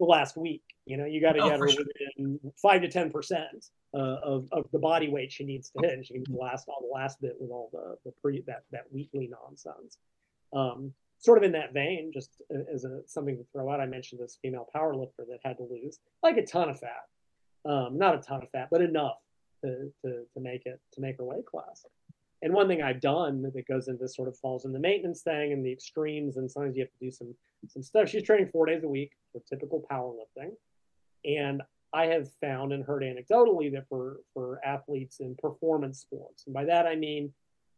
the last week, you know, you got to oh, get her sure. within five to ten percent uh, of of the body weight she needs to hit, and she can blast all the last bit with all the the pre that that weekly nonsense. Um, sort of in that vein, just as a something to throw out, I mentioned this female powerlifter that had to lose like a ton of fat, um, not a ton of fat, but enough to to to make it to make her weight class. And one thing I've done that goes into sort of falls in the maintenance thing and the extremes, and sometimes you have to do some some stuff. She's training four days a week for typical powerlifting. And I have found and heard anecdotally that for, for athletes in performance sports, and by that I mean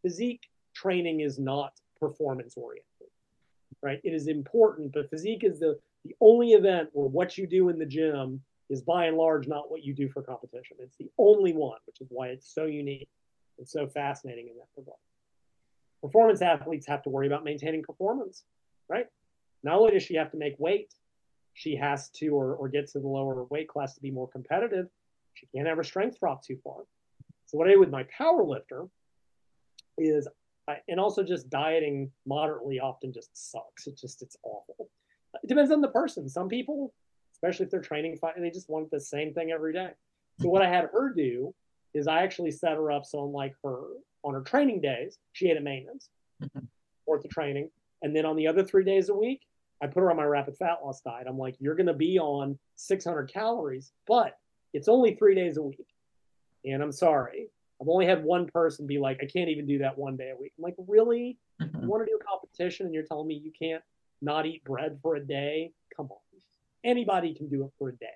physique training is not performance oriented, right? It is important, but physique is the, the only event where what you do in the gym is by and large not what you do for competition. It's the only one, which is why it's so unique. It's so fascinating in that regard. Performance athletes have to worry about maintaining performance, right? Not only does she have to make weight, she has to or, or get to the lower weight class to be more competitive. She can't have her strength drop too far. So what I do with my power lifter is, I, and also just dieting moderately often just sucks. It just, it's awful. It depends on the person. Some people, especially if they're training, they just want the same thing every day. So what I had her do is I actually set her up so unlike her, on her training days, she ate a maintenance, mm-hmm. worth of training. And then on the other three days a week, I put her on my rapid fat loss diet. I'm like, you're gonna be on six hundred calories, but it's only three days a week. And I'm sorry, I've only had one person be like, I can't even do that one day a week. I'm like, really? Mm-hmm. You wanna do a competition and you're telling me you can't not eat bread for a day? Come on, anybody can do it for a day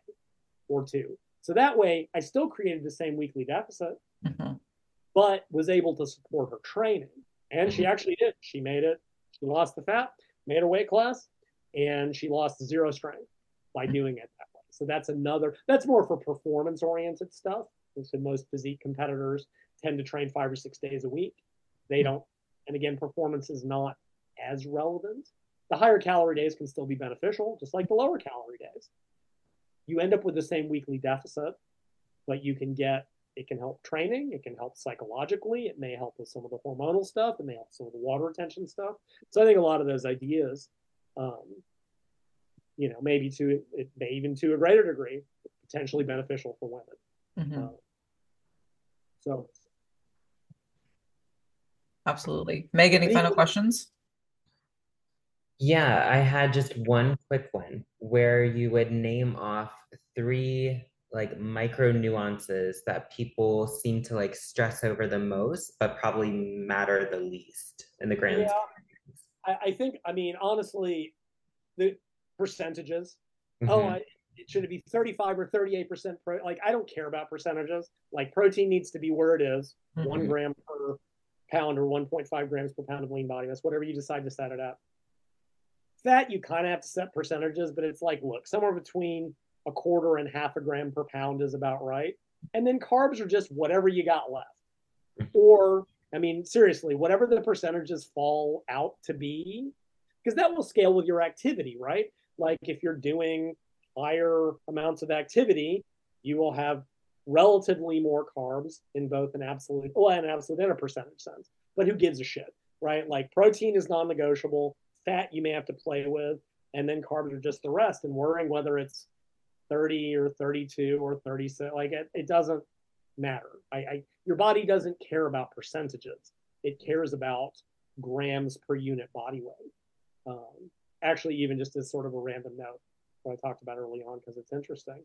or two. So that way, I still created the same weekly deficit, mm-hmm. but was able to support her training. And mm-hmm. she actually did. She made it. She lost the fat, made her weight class, and she lost zero strength by mm-hmm. doing it that way. So that's another, that's more for performance-oriented stuff. So most physique competitors tend to train five or six days a week. They don't, and again, performance is not as relevant. The higher calorie days can still be beneficial, just like the lower calorie days. You end up with the same weekly deficit, but you can get, it can help training, it can help psychologically, it may help with some of the hormonal stuff, it may help some of the water retention stuff. So I think a lot of those ideas, um, you know, maybe to, it may even to a greater degree, potentially beneficial for women. Mm-hmm. Um, so. Absolutely. Meg, any final questions? Yeah, I had just one quick one where you would name off three like micro nuances that people seem to like stress over the most, but probably matter the least in the grand. Yeah, I, I think, I mean, honestly, the percentages, mm-hmm. oh, I, it should be thirty-five or thirty-eight percent. Pro, like, I don't care about percentages. Like protein needs to be where it is, mm-hmm. one gram per pound or one point five grams per pound of lean body. That's whatever you decide to set it at. Fat, you kind of have to set percentages, but it's like, look, somewhere between a quarter and half a gram per pound is about right. And then carbs are just whatever you got left. Or, I mean, seriously, whatever the percentages fall out to be, because that will scale with your activity, right? Like if you're doing higher amounts of activity, you will have relatively more carbs in both an absolute, well, an absolute and a percentage sense, but who gives a shit, right? Like protein is non-negotiable, fat you may have to play with, and then carbs are just the rest. And worrying whether it's thirty or thirty-two or thirty-six, like it, it doesn't matter. I, I your body doesn't care about percentages. It cares about grams per unit body weight. Um, actually, even just as sort of a random note, what I talked about early on, because it's interesting.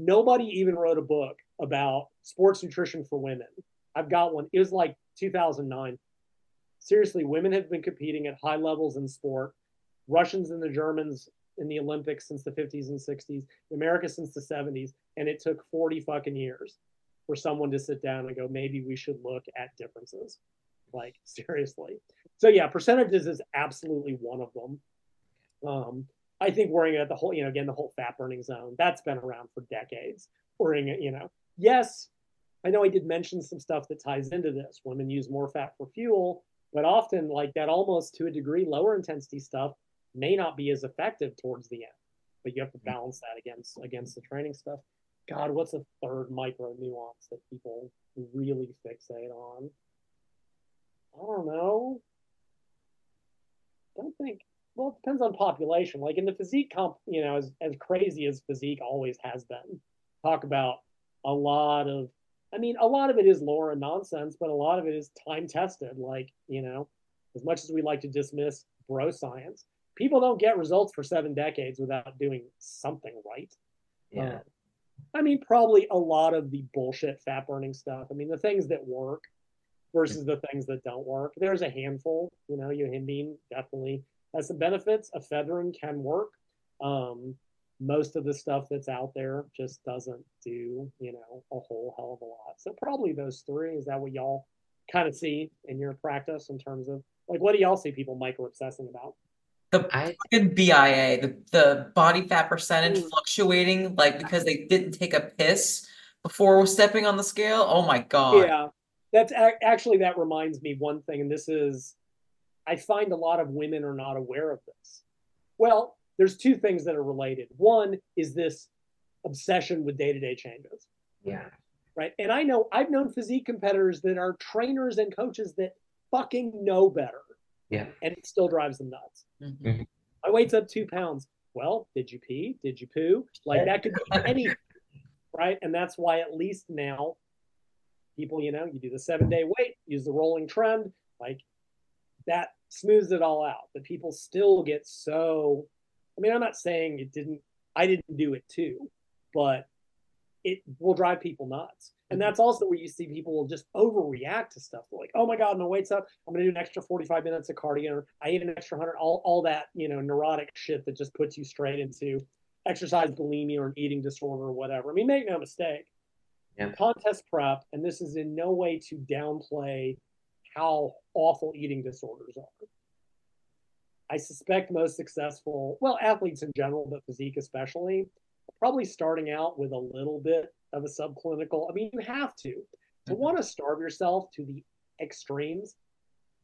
Nobody even wrote a book about sports nutrition for women. I've got one. It was like two thousand nine. Seriously, women have been competing at high levels in sport. Russians and the Germans in the Olympics since the fifties and sixties, America since the seventies. And it took forty fucking years for someone to sit down and go, maybe we should look at differences. Like, seriously. So yeah, percentages is absolutely one of them. Um, I think worrying about the whole, you know, again, the whole fat burning zone, that's been around for decades. Worrying, you know, yes, I know I did mention some stuff that ties into this. Women use more fat for fuel, but often like that almost to a degree lower intensity stuff may not be as effective towards the end, but you have to balance that against against the training stuff. God, what's a third micro nuance that people really fixate on? I don't know. I don't think. Well, it depends on population. Like in the physique comp, you know, as, as crazy as physique always has been, talk about a lot of, I mean, a lot of it is lore and nonsense, but a lot of it is time tested. Like, you know, as much as we like to dismiss bro science, people don't get results for seven decades without doing something right. Yeah. Um, I mean, probably a lot of the bullshit fat burning stuff. I mean, the things that work versus the things that don't work. There's a handful, you know, yohimbine definitely has some benefits. Ephedrine can work. Um, most of the stuff that's out there just doesn't do, you know, a whole hell of a lot. So probably those three. Is that what y'all kind of see in your practice in terms of, like, what do y'all see people micro-obsessing about? The I, fucking B I A, the, the body fat percentage mm. fluctuating, like, because they didn't take a piss before stepping on the scale. Oh, my God. Yeah. That's a- actually, that reminds me one thing, and this is, I find a lot of women are not aware of this. Well, there's two things that are related. One is this obsession with day-to-day changes. Yeah. Right. And I know I've known physique competitors that are trainers and coaches that fucking know better. Yeah. And it still drives them nuts. Mm-hmm. My weight's up two pounds. Well, did you pee? Did you poo? Like that could be anything. Right. And that's why at least now people, you know, you do the seven day weight, use the rolling trend, like that smooths it all out. But people still get so, I mean, I'm not saying it didn't, I didn't do it too, but it will drive people nuts. And that's also where you see people will just overreact to stuff. They're like, oh my God, my weight's up. I'm going to do an extra forty-five minutes of cardio. I ate an extra one hundred, all, all that, you know, neurotic shit that just puts you straight into exercise bulimia or an eating disorder or whatever. I mean, make no mistake. Yeah. Contest prep, and this is in no way to downplay how awful eating disorders are. I suspect most successful, well, athletes in general, but physique especially, probably starting out with a little bit of a subclinical. I mean, you have to. To want to starve yourself to the extremes,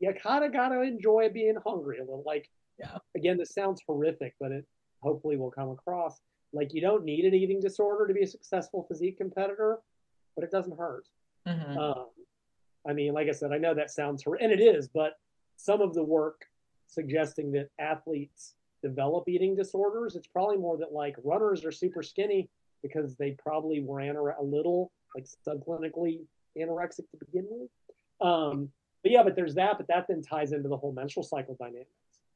you kind of got to enjoy being hungry a little. Like, yeah. Again, this sounds horrific, but it hopefully will come across. Like, you don't need an eating disorder to be a successful physique competitor, but it doesn't hurt. Mm-hmm. Um, I mean, like I said, I know that sounds horrific, and it is, but some of the work suggesting that athletes develop eating disorders, it's probably more that, like, runners are super skinny because they probably were anore- a little, like, subclinically anorexic to begin with. Um, but yeah, but there's that, but that then ties into the whole menstrual cycle dynamics.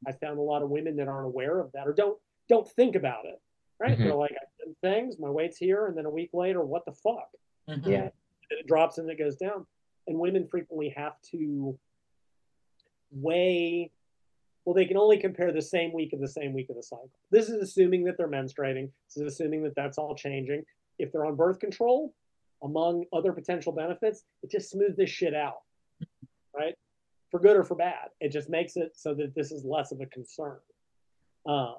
I found a lot of women that aren't aware of that or don't don't think about it, right? Mm-hmm. They're like, I did things, my weight's here, and then a week later, what the fuck? Mm-hmm. Yeah. It drops and it goes down. And women frequently have to weigh, well, they can only compare the same week of the same week of the cycle. This is assuming that they're menstruating. This is assuming that that's all changing. If they're on birth control, among other potential benefits, it just smooths this shit out. right? For good or for bad. It just makes it so that this is less of a concern. Um,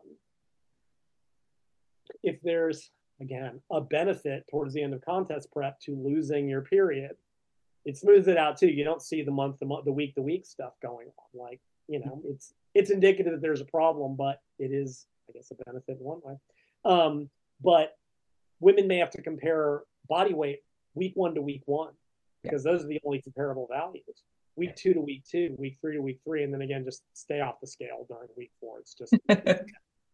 if there's, again, a benefit towards the end of contest prep to losing your period, it smooths it out too. You don't see the month, the month, the week, the week stuff going on. Like, you know, it's, it's indicative that there's a problem, but it is, I guess, a benefit in one way. Um, but women may have to compare body weight week one to week one, because those are the only comparable values. Week two to week two, week three to week three, and then again, just stay off the scale during week four. It's just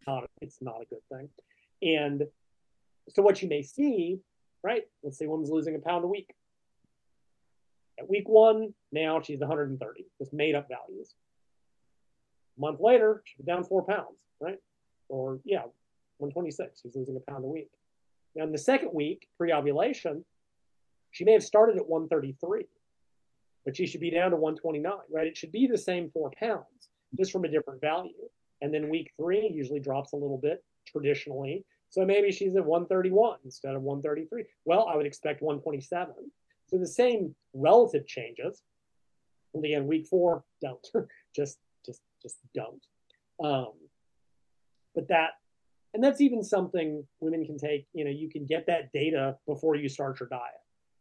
not, it's not a good thing. And so what you may see, right? Let's say woman's losing a pound a week. At week one, now she's one hundred thirty, just made up values. A month later, she's down four pounds, right? Or yeah, one twenty-six, she's losing a pound a week. Now in the second week, pre-ovulation, she may have started at one thirty-three, but she should be down to one twenty-nine, right? It should be the same four pounds, just from a different value. And then week three usually drops a little bit traditionally. So maybe she's at one thirty-one instead of one thirty-three. Well, I would expect one twenty-seven. So the same relative changes. And again, week four, don't. just, just, just don't. Um, but that, and that's even something women can take, you know, you can get that data before you start your diet,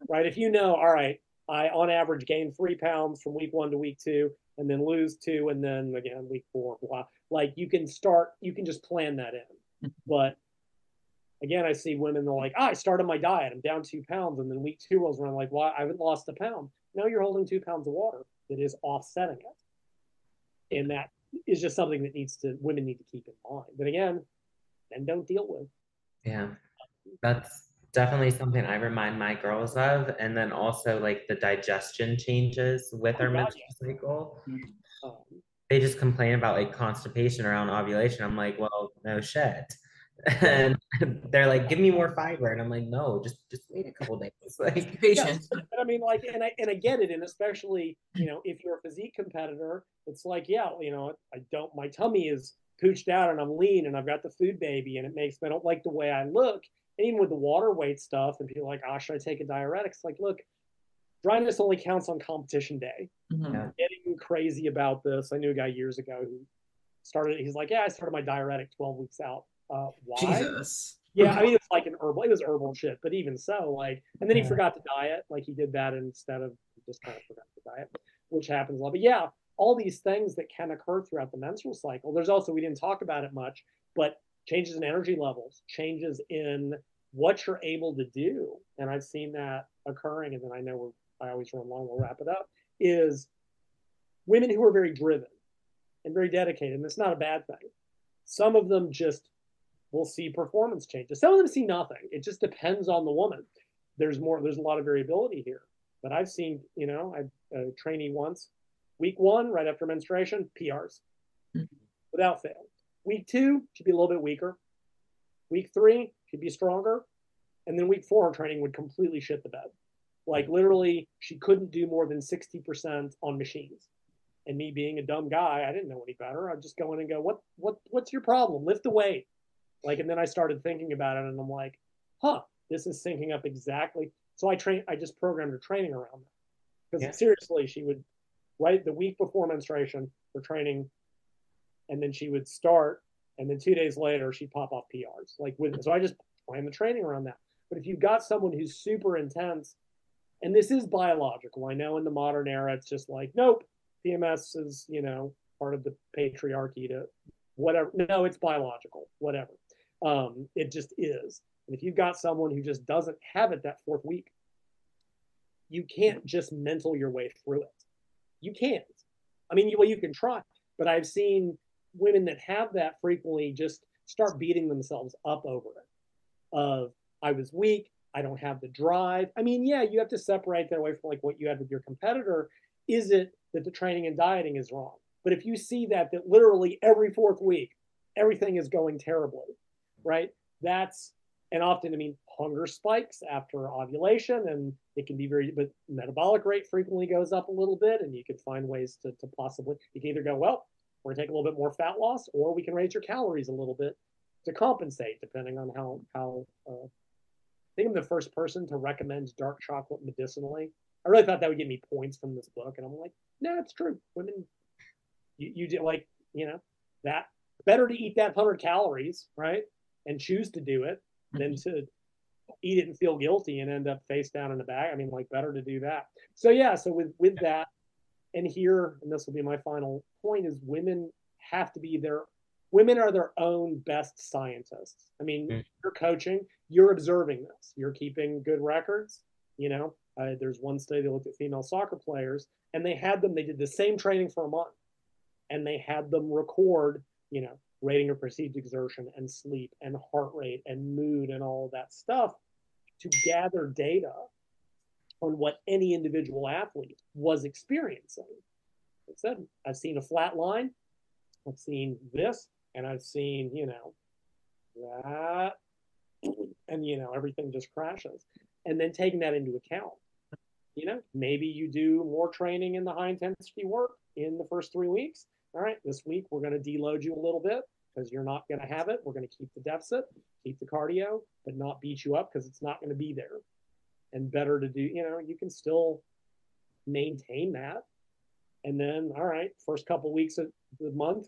right? If you know, all right, I on average gain three pounds from week one to week two, and then lose two, and then again, week four, blah. Like you can start, you can just plan that in. But again, I see women, they're like, ah, I started my diet, I'm down two pounds. And then week two rolls around, like, well, I haven't lost a pound. Now you're holding two pounds of water that is offsetting it. And that is just something that needs to, women need to keep in mind. But again, men don't deal with. Yeah, that's definitely something I remind my girls of. And then also like the digestion changes with oh, our menstrual yeah. cycle. Mm-hmm. um, they just complain about like constipation around ovulation. I'm like, well, no shit. And they're like, give me more fiber, and I'm like, no, just just wait a couple days, like, patience. Yeah. I mean, like, and I and I get it, and especially, you know, if you're a physique competitor, it's like, yeah, you know, I don't, my tummy is pooched out, and I'm lean, and I've got the food baby, and it makes me, I don't like the way I look. And even with the water weight stuff, and people are like, oh, should I take a diuretic? It's like, look, dryness only counts on competition day. Mm-hmm. Getting crazy about this. I knew a guy years ago who started, he's like, yeah, I started my diuretic twelve weeks out. Uh, why? Jesus. Yeah, I mean, it's like an herbal, it was herbal shit, but even so, like, and then he yeah. forgot to diet, like he did that instead of, just kind of forgot to diet, which happens a lot. But yeah, all these things that can occur throughout the menstrual cycle. There's also, we didn't talk about it much, but changes in energy levels, changes in what you're able to do. And I've seen that occurring, and then I know we're, I always run long, we'll wrap it up, is women who are very driven and very dedicated, and it's not a bad thing. Some of them just will see performance changes. Some of them see nothing. It just depends on the woman. There's more, there's a lot of variability here. But I've seen, you know, I uh, trainee once, week one, right after menstruation, P Rs, mm-hmm. without fail. Week two, she'd be a little bit weaker. Week three, she'd be stronger. And then week four, her training would completely shit the bed. Like literally, she couldn't do more than sixty percent on machines. And me being a dumb guy, I didn't know any better. I'd just go in and go, what, what, what's your problem? Lift the weight. Like, and then I started thinking about it, and I'm like, huh, this is syncing up exactly. So I train, I just programmed her training around that. Because yeah. seriously, she would, right, the week before menstruation, her training, and then she would start, and then two days later, she'd pop off P Rs. Like, with, so I just planned the training around that. But if you've got someone who's super intense, and this is biological, I know in the modern era, it's just like, nope, P M S is, you know, part of the patriarchy to whatever. No, it's biological, whatever. Um, it just is. And if you've got someone who just doesn't have it that fourth week, you can't just mental your way through it. You can't. I mean, you, well, you can try, but I've seen women that have that frequently just start beating themselves up over it. Of, I was weak. I don't have the drive. I mean, yeah, you have to separate that away from like what you had with your competitor. Is it that the training and dieting is wrong? But if you see that, that literally every fourth week, everything is going terribly, right? That's, and often, I mean, hunger spikes after ovulation, and it can be very, but metabolic rate frequently goes up a little bit, and you can find ways to, to possibly, you can either go, well, we're gonna take a little bit more fat loss, or we can raise your calories a little bit to compensate, depending on how, how, uh, I think I'm the first person to recommend dark chocolate medicinally. I really thought that would give me points from this book, and I'm like, No, it's true. Women, you, you do like, you know, that better to eat that hundred calories, right? And choose to do it than to eat it and feel guilty and end up face down in the bag. I mean, like, better to do that. So yeah, so with, with that, and here, and this will be my final point, is women have to be their, women are their own best scientists. I mean, mm. you're coaching, you're observing this, you're keeping good records. You know, uh, there's one study that looked at female soccer players, and they had them, they did the same training for a month, and they had them record, you know, rating of perceived exertion and sleep and heart rate and mood and all of that stuff to gather data on what any individual athlete was experiencing. Like I said, I've seen a flat line, I've seen this, and I've seen, you know, that, and, you know, everything just crashes. And then taking that into account, you know, maybe you do more training in the high intensity work in the first three weeks. All right, this week we're going to deload you a little bit because you're not going to have it. We're going to keep the deficit, keep the cardio, but not beat you up because it's not going to be there. And better to do, you know, you can still maintain that. And then, all right, first couple weeks of the month,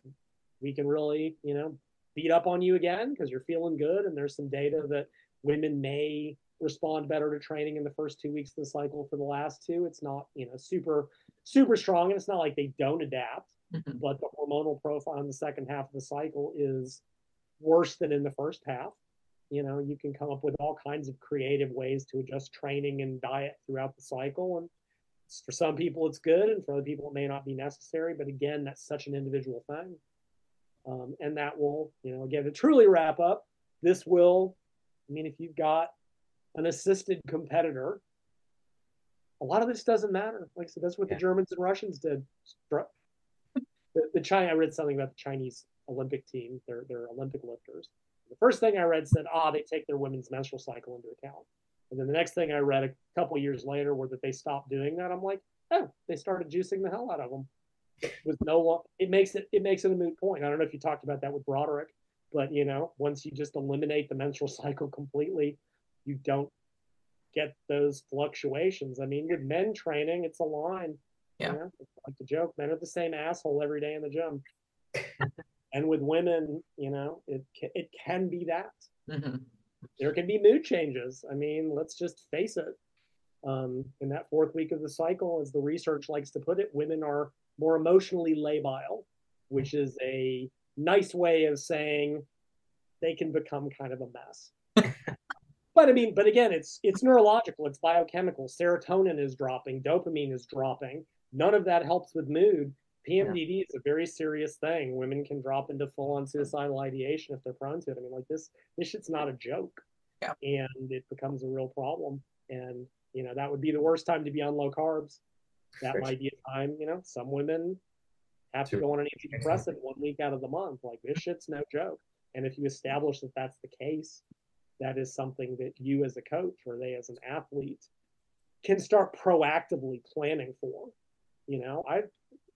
we can really, you know, beat up on you again because you're feeling good. And there's some data that women may respond better to training in the first two weeks of the cycle for the last two. It's not, you know, super, super strong. And it's not like they don't adapt, mm-hmm. but the hormonal profile in the second half of the cycle is worse than in the first half. You know, you can come up with all kinds of creative ways to adjust training and diet throughout the cycle. And for some people it's good, and for other people it may not be necessary. But again, that's such an individual thing. Um, and that will, you know, again, to truly wrap up, this will, I mean, if you've got an assisted competitor, a lot of this doesn't matter. Like I said, that's what yeah. the Germans and Russians did. The, the China, I read something about the Chinese Olympic team, their, their Olympic lifters. The first thing I read said, ah, they take their women's menstrual cycle into account. And then the next thing I read a couple years later were that they stopped doing that. I'm like, oh, they started juicing the hell out of them. With no one, it makes it it makes it a moot point. I don't know if you talked about that with Broderick, but you know, once you just eliminate the menstrual cycle completely, you don't get those fluctuations. I mean, with men training, it's a line. Yeah, you know? It's like the joke, men are the same asshole every day in the gym. And with women, you know, it it can be that. Mm-hmm. There can be mood changes. I mean, let's just face it. Um, in that fourth week of the cycle, as the research likes to put it, women are more emotionally labile, which is a nice way of saying they can become kind of a mess. But I mean, but again, it's it's neurological, it's biochemical. Serotonin is dropping, dopamine is dropping. None of that helps with mood. P M D D yeah. is a very serious thing. Women can drop into full-on suicidal ideation if they're prone to it. I mean, like this, this shit's not a joke, yeah. and it becomes a real problem. And you know, that would be the worst time to be on low carbs. That sure. might be a time, you know, some women have to go on an antidepressant one week out of the month. Like this shit's no joke. And if you establish that that's the case, that is something that you as a coach or they as an athlete can start proactively planning for. You know, I,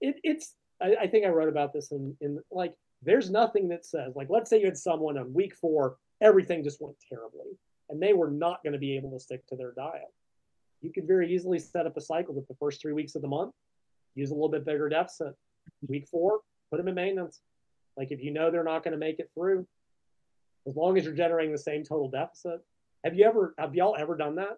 it, it's, I, I think I wrote about this in, in like, there's nothing that says like, let's say you had someone on week four, everything just went terribly and they were not going to be able to stick to their diet. You could very easily set up a cycle with the first three weeks of the month, use a little bit bigger deficit. Week four, put them in maintenance. Like if you know they're not going to make it through, as long as you're generating the same total deficit. Have you ever, have y'all ever done that?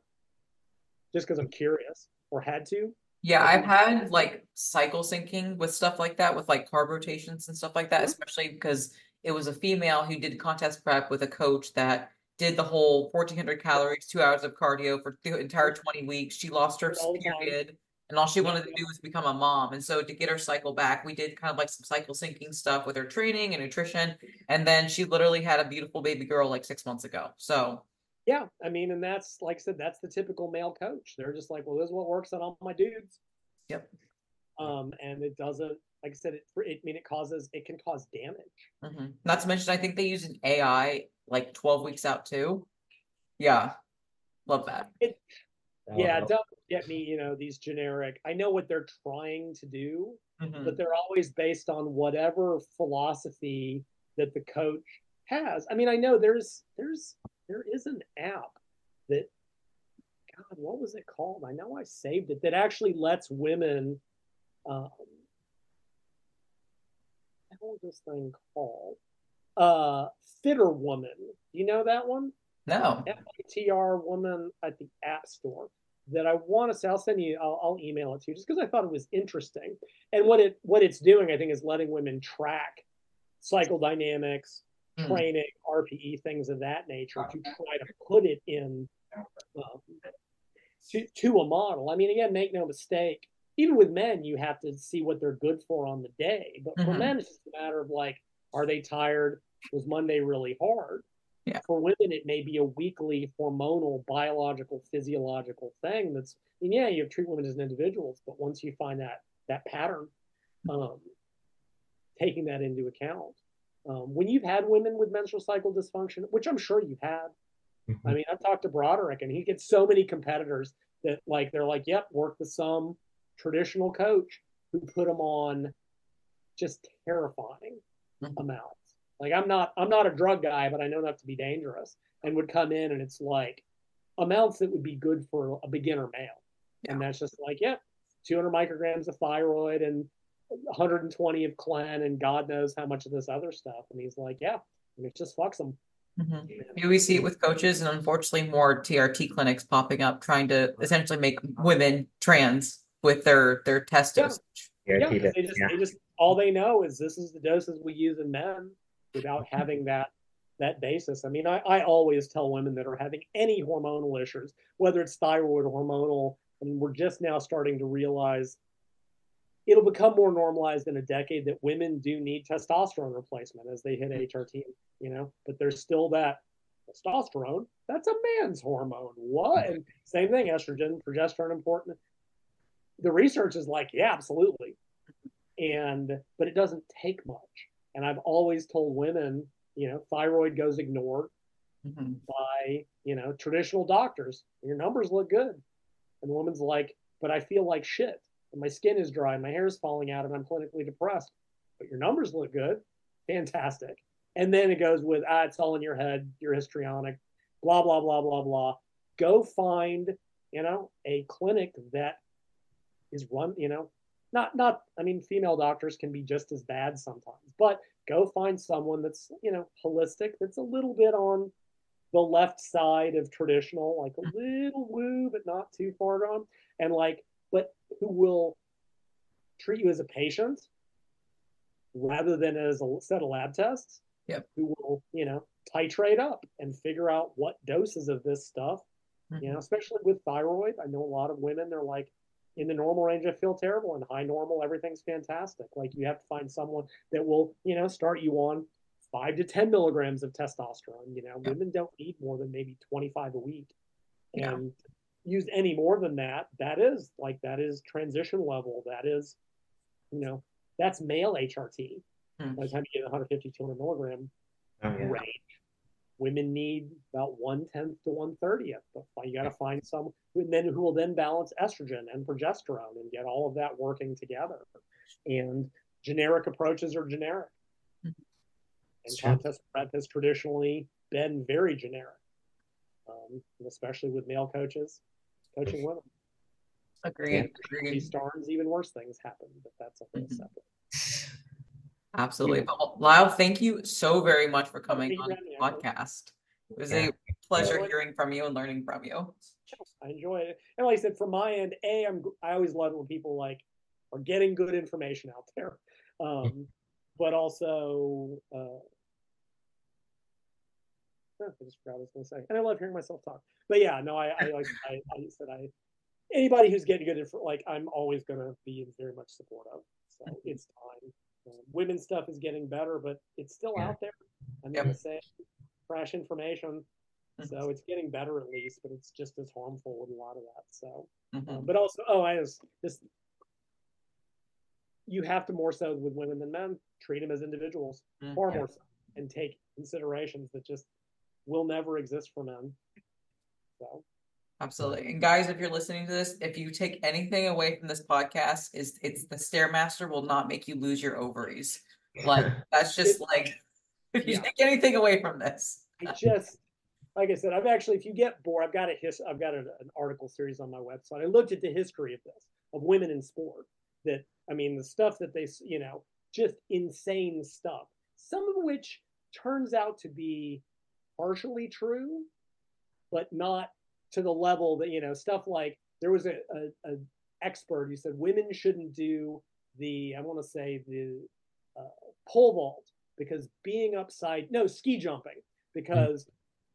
Just because I'm curious or had to? Yeah, I've had like cycle syncing with stuff like that, with like carb rotations and stuff like that, especially because it was a female who did contest prep with a coach that did the whole fourteen hundred calories, two hours of cardio for the entire twenty weeks. She lost her period and all she wanted to do was become a mom. And so to get her cycle back, we did kind of like some cycle syncing stuff with her training and nutrition. And then she literally had a beautiful baby girl like six months ago. So yeah, I mean, and that's like I said, that's the typical male coach. They're just like, well, this is what works on all my dudes. Yep. Um, and it doesn't, like I said, it, it I mean, it causes, it can cause damage. Mm-hmm. Not to mention, I think they use an A I like twelve weeks out too. Yeah. Love that. It, yeah. Don't get me, you know, these generic, I know what they're trying to do, mm-hmm. but they're always based on whatever philosophy that the coach has. I mean, I know there's, there's, there is an app that, God, what was it called? I know I saved it, that actually lets women um, what was this thing called? Uh, Fitter Woman. You know that one? No. F I T R Woman at the App Store. That I want to say, I'll send you, I'll, I'll email it to you, just because I thought it was interesting. And what it what it's doing, I think, is letting women track cycle dynamics, mm. training, R P E, things of that nature, to try to put it in um, to, to a model. I mean, again, make no mistake, even with men, you have to see what they're good for on the day. But for mm-hmm. men, it's just a matter of like, are they tired? Was Monday really hard? Yeah. For women, it may be a weekly hormonal, biological, physiological thing. That's, and yeah, you treat women as individuals, but once you find that that pattern, um, taking that into account, um, when you've had women with menstrual cycle dysfunction, which I'm sure you've had. Mm-hmm. I mean, I've talked to Broderick, and he gets so many competitors that like they're like, "Yep, work with some traditional coach who put them on just terrifying mm-hmm. amounts." Like I'm not, I'm not a drug guy, but I know enough to be dangerous, and would come in and it's like amounts that would be good for a beginner male. Yeah. And that's just like, yeah, two hundred micrograms of thyroid and one hundred twenty of Clen and God knows how much of this other stuff. And he's like, yeah, and it just fucks them. Mm-hmm. Yeah. We see it with coaches and unfortunately more T R T clinics popping up, trying to essentially make women trans with their, their testes. Yeah. Yeah, yeah. They just, yeah. They just, all they know is this is the doses we use in men, without having that that basis. I mean, I, I always tell women that are having any hormonal issues, whether it's thyroid or hormonal, and we're just now starting to realize it'll become more normalized in a decade that women do need testosterone replacement as they hit H R T, you know, but there's still that testosterone, that's a man's hormone. What? And same thing, estrogen, progesterone important. The research is like, yeah, absolutely. And, but it doesn't take much. And I've always told women, you know, thyroid goes ignored mm-hmm. by, you know, traditional doctors. Your numbers look good. And the woman's like, but I feel like shit. And my skin is dry. And my hair is falling out and I'm clinically depressed. But your numbers look good. Fantastic. And then it goes with, ah, it's all in your head. You're histrionic. Blah, blah, blah, blah, blah. Go find, you know, a clinic that is run, you know, Not, not, I mean, female doctors can be just as bad sometimes, but go find someone that's, you know, holistic, that's a little bit on the left side of traditional, like a little woo, but not too far gone. And like, but who will treat you as a patient rather than as a set of lab tests, yep. who will, you know, titrate up and figure out what doses of this stuff, mm-hmm. you know, especially with thyroid. I know a lot of women, they're like, in the normal range, I feel terrible. In high normal, everything's fantastic. Like you have to find someone that will, you know, start you on five to ten milligrams of testosterone. You know, yeah. women don't need more than maybe twenty-five a week, and yeah. use any more than that. That is like that is transition level. That is, you know, that's male H R T. Mm. By the time you get one hundred fifty, two hundred milligram oh, yeah. range, women need about one tenth to one thirtieth. You got to find some, and then who will then balance estrogen and progesterone and get all of that working together. And generic approaches are generic, and contest prep has traditionally been very generic, um, especially with male coaches coaching women. Agreed. These storms, even worse things happen, but that's a whole mm-hmm. separate. Absolutely. But Lyle, thank you so very much for coming on the podcast. It was yeah. a pleasure yeah. hearing from you and learning from you. I enjoyed it. And like I said, from my end, A, I'm, I always love when people like are getting good information out there. Um, but also, uh, I just forgot what I was going to say. And I love hearing myself talk. But yeah, no, I, I, like, I, I said, I, anybody who's getting good info, like I'm always going to be very much supportive. So it's time. Women's stuff is getting better, but it's still yeah. out there. I'm yep. gonna say fresh information, so it's getting better at least, but it's just as harmful with a lot of that. So mm-hmm. um, but also oh I was just you have to more so with women than men treat them as individuals mm-hmm. far more so, and take considerations that just will never exist for men. So absolutely. And guys, if you're listening to this, if you take anything away from this podcast, is it's the Stairmaster will not make you lose your ovaries. Like that's just it, like, if you yeah. take anything away from this. I just, like I said, I've actually, if you get bored, I've got a his, I've got a, an article series on my website. I looked at the history of this, of women in sport, that I mean, the stuff that they, you know, just insane stuff, some of which turns out to be partially true, but not to the level that, you know, stuff like there was a, a, a expert who said women shouldn't do the, I want to say the uh, pole vault because being upside, no, ski jumping, because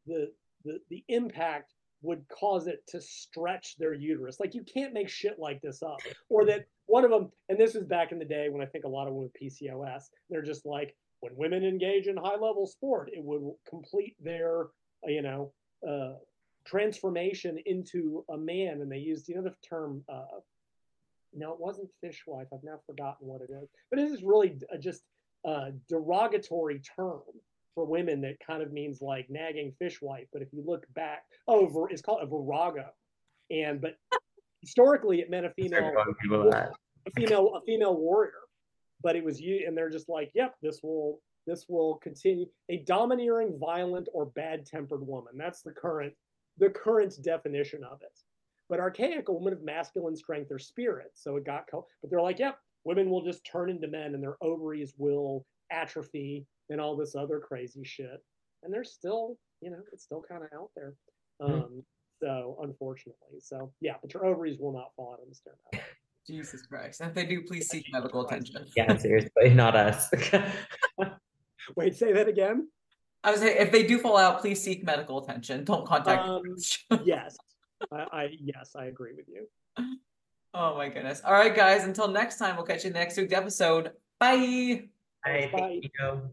the, the, the impact would cause it to stretch their uterus. Like, you can't make shit like this up. Or that one of them, and this was back in the day when I think a lot of women with P C O S, they're just like, when women engage in high-level sport, it would complete their, you know, uh, transformation into a man. And they used, you know, the term, uh, no, it wasn't fishwife. I've now forgotten what it is. But it is really a, just a derogatory term for women that kind of means like nagging fishwife. But if you look back, oh, it's called a virago. And, but historically, it meant a female, a female, a female warrior. But it was you, and they're just like, yep, this will this will continue. A domineering, violent, or bad-tempered woman. That's the current the current definition of it. But archaic, a woman of masculine strength or spirit. So it got, co- but they're like, yep, women will just turn into men, and their ovaries will atrophy, and all this other crazy shit. And they're still, you know, it's still kind of out there. Um, mm-hmm. So unfortunately, so yeah, but your ovaries will not fall out of the sternum. Jesus Christ. If they do, please seek medical attention. Yeah, seriously, not us. Wait, say that again? I was saying, if they do fall out, please seek medical attention. Don't contact um, Yes. I, I Yes, I agree with you. Oh, my goodness. All right, guys. Until next time, we'll catch you in the next week's episode. Bye. Bye. Bye. Thank you.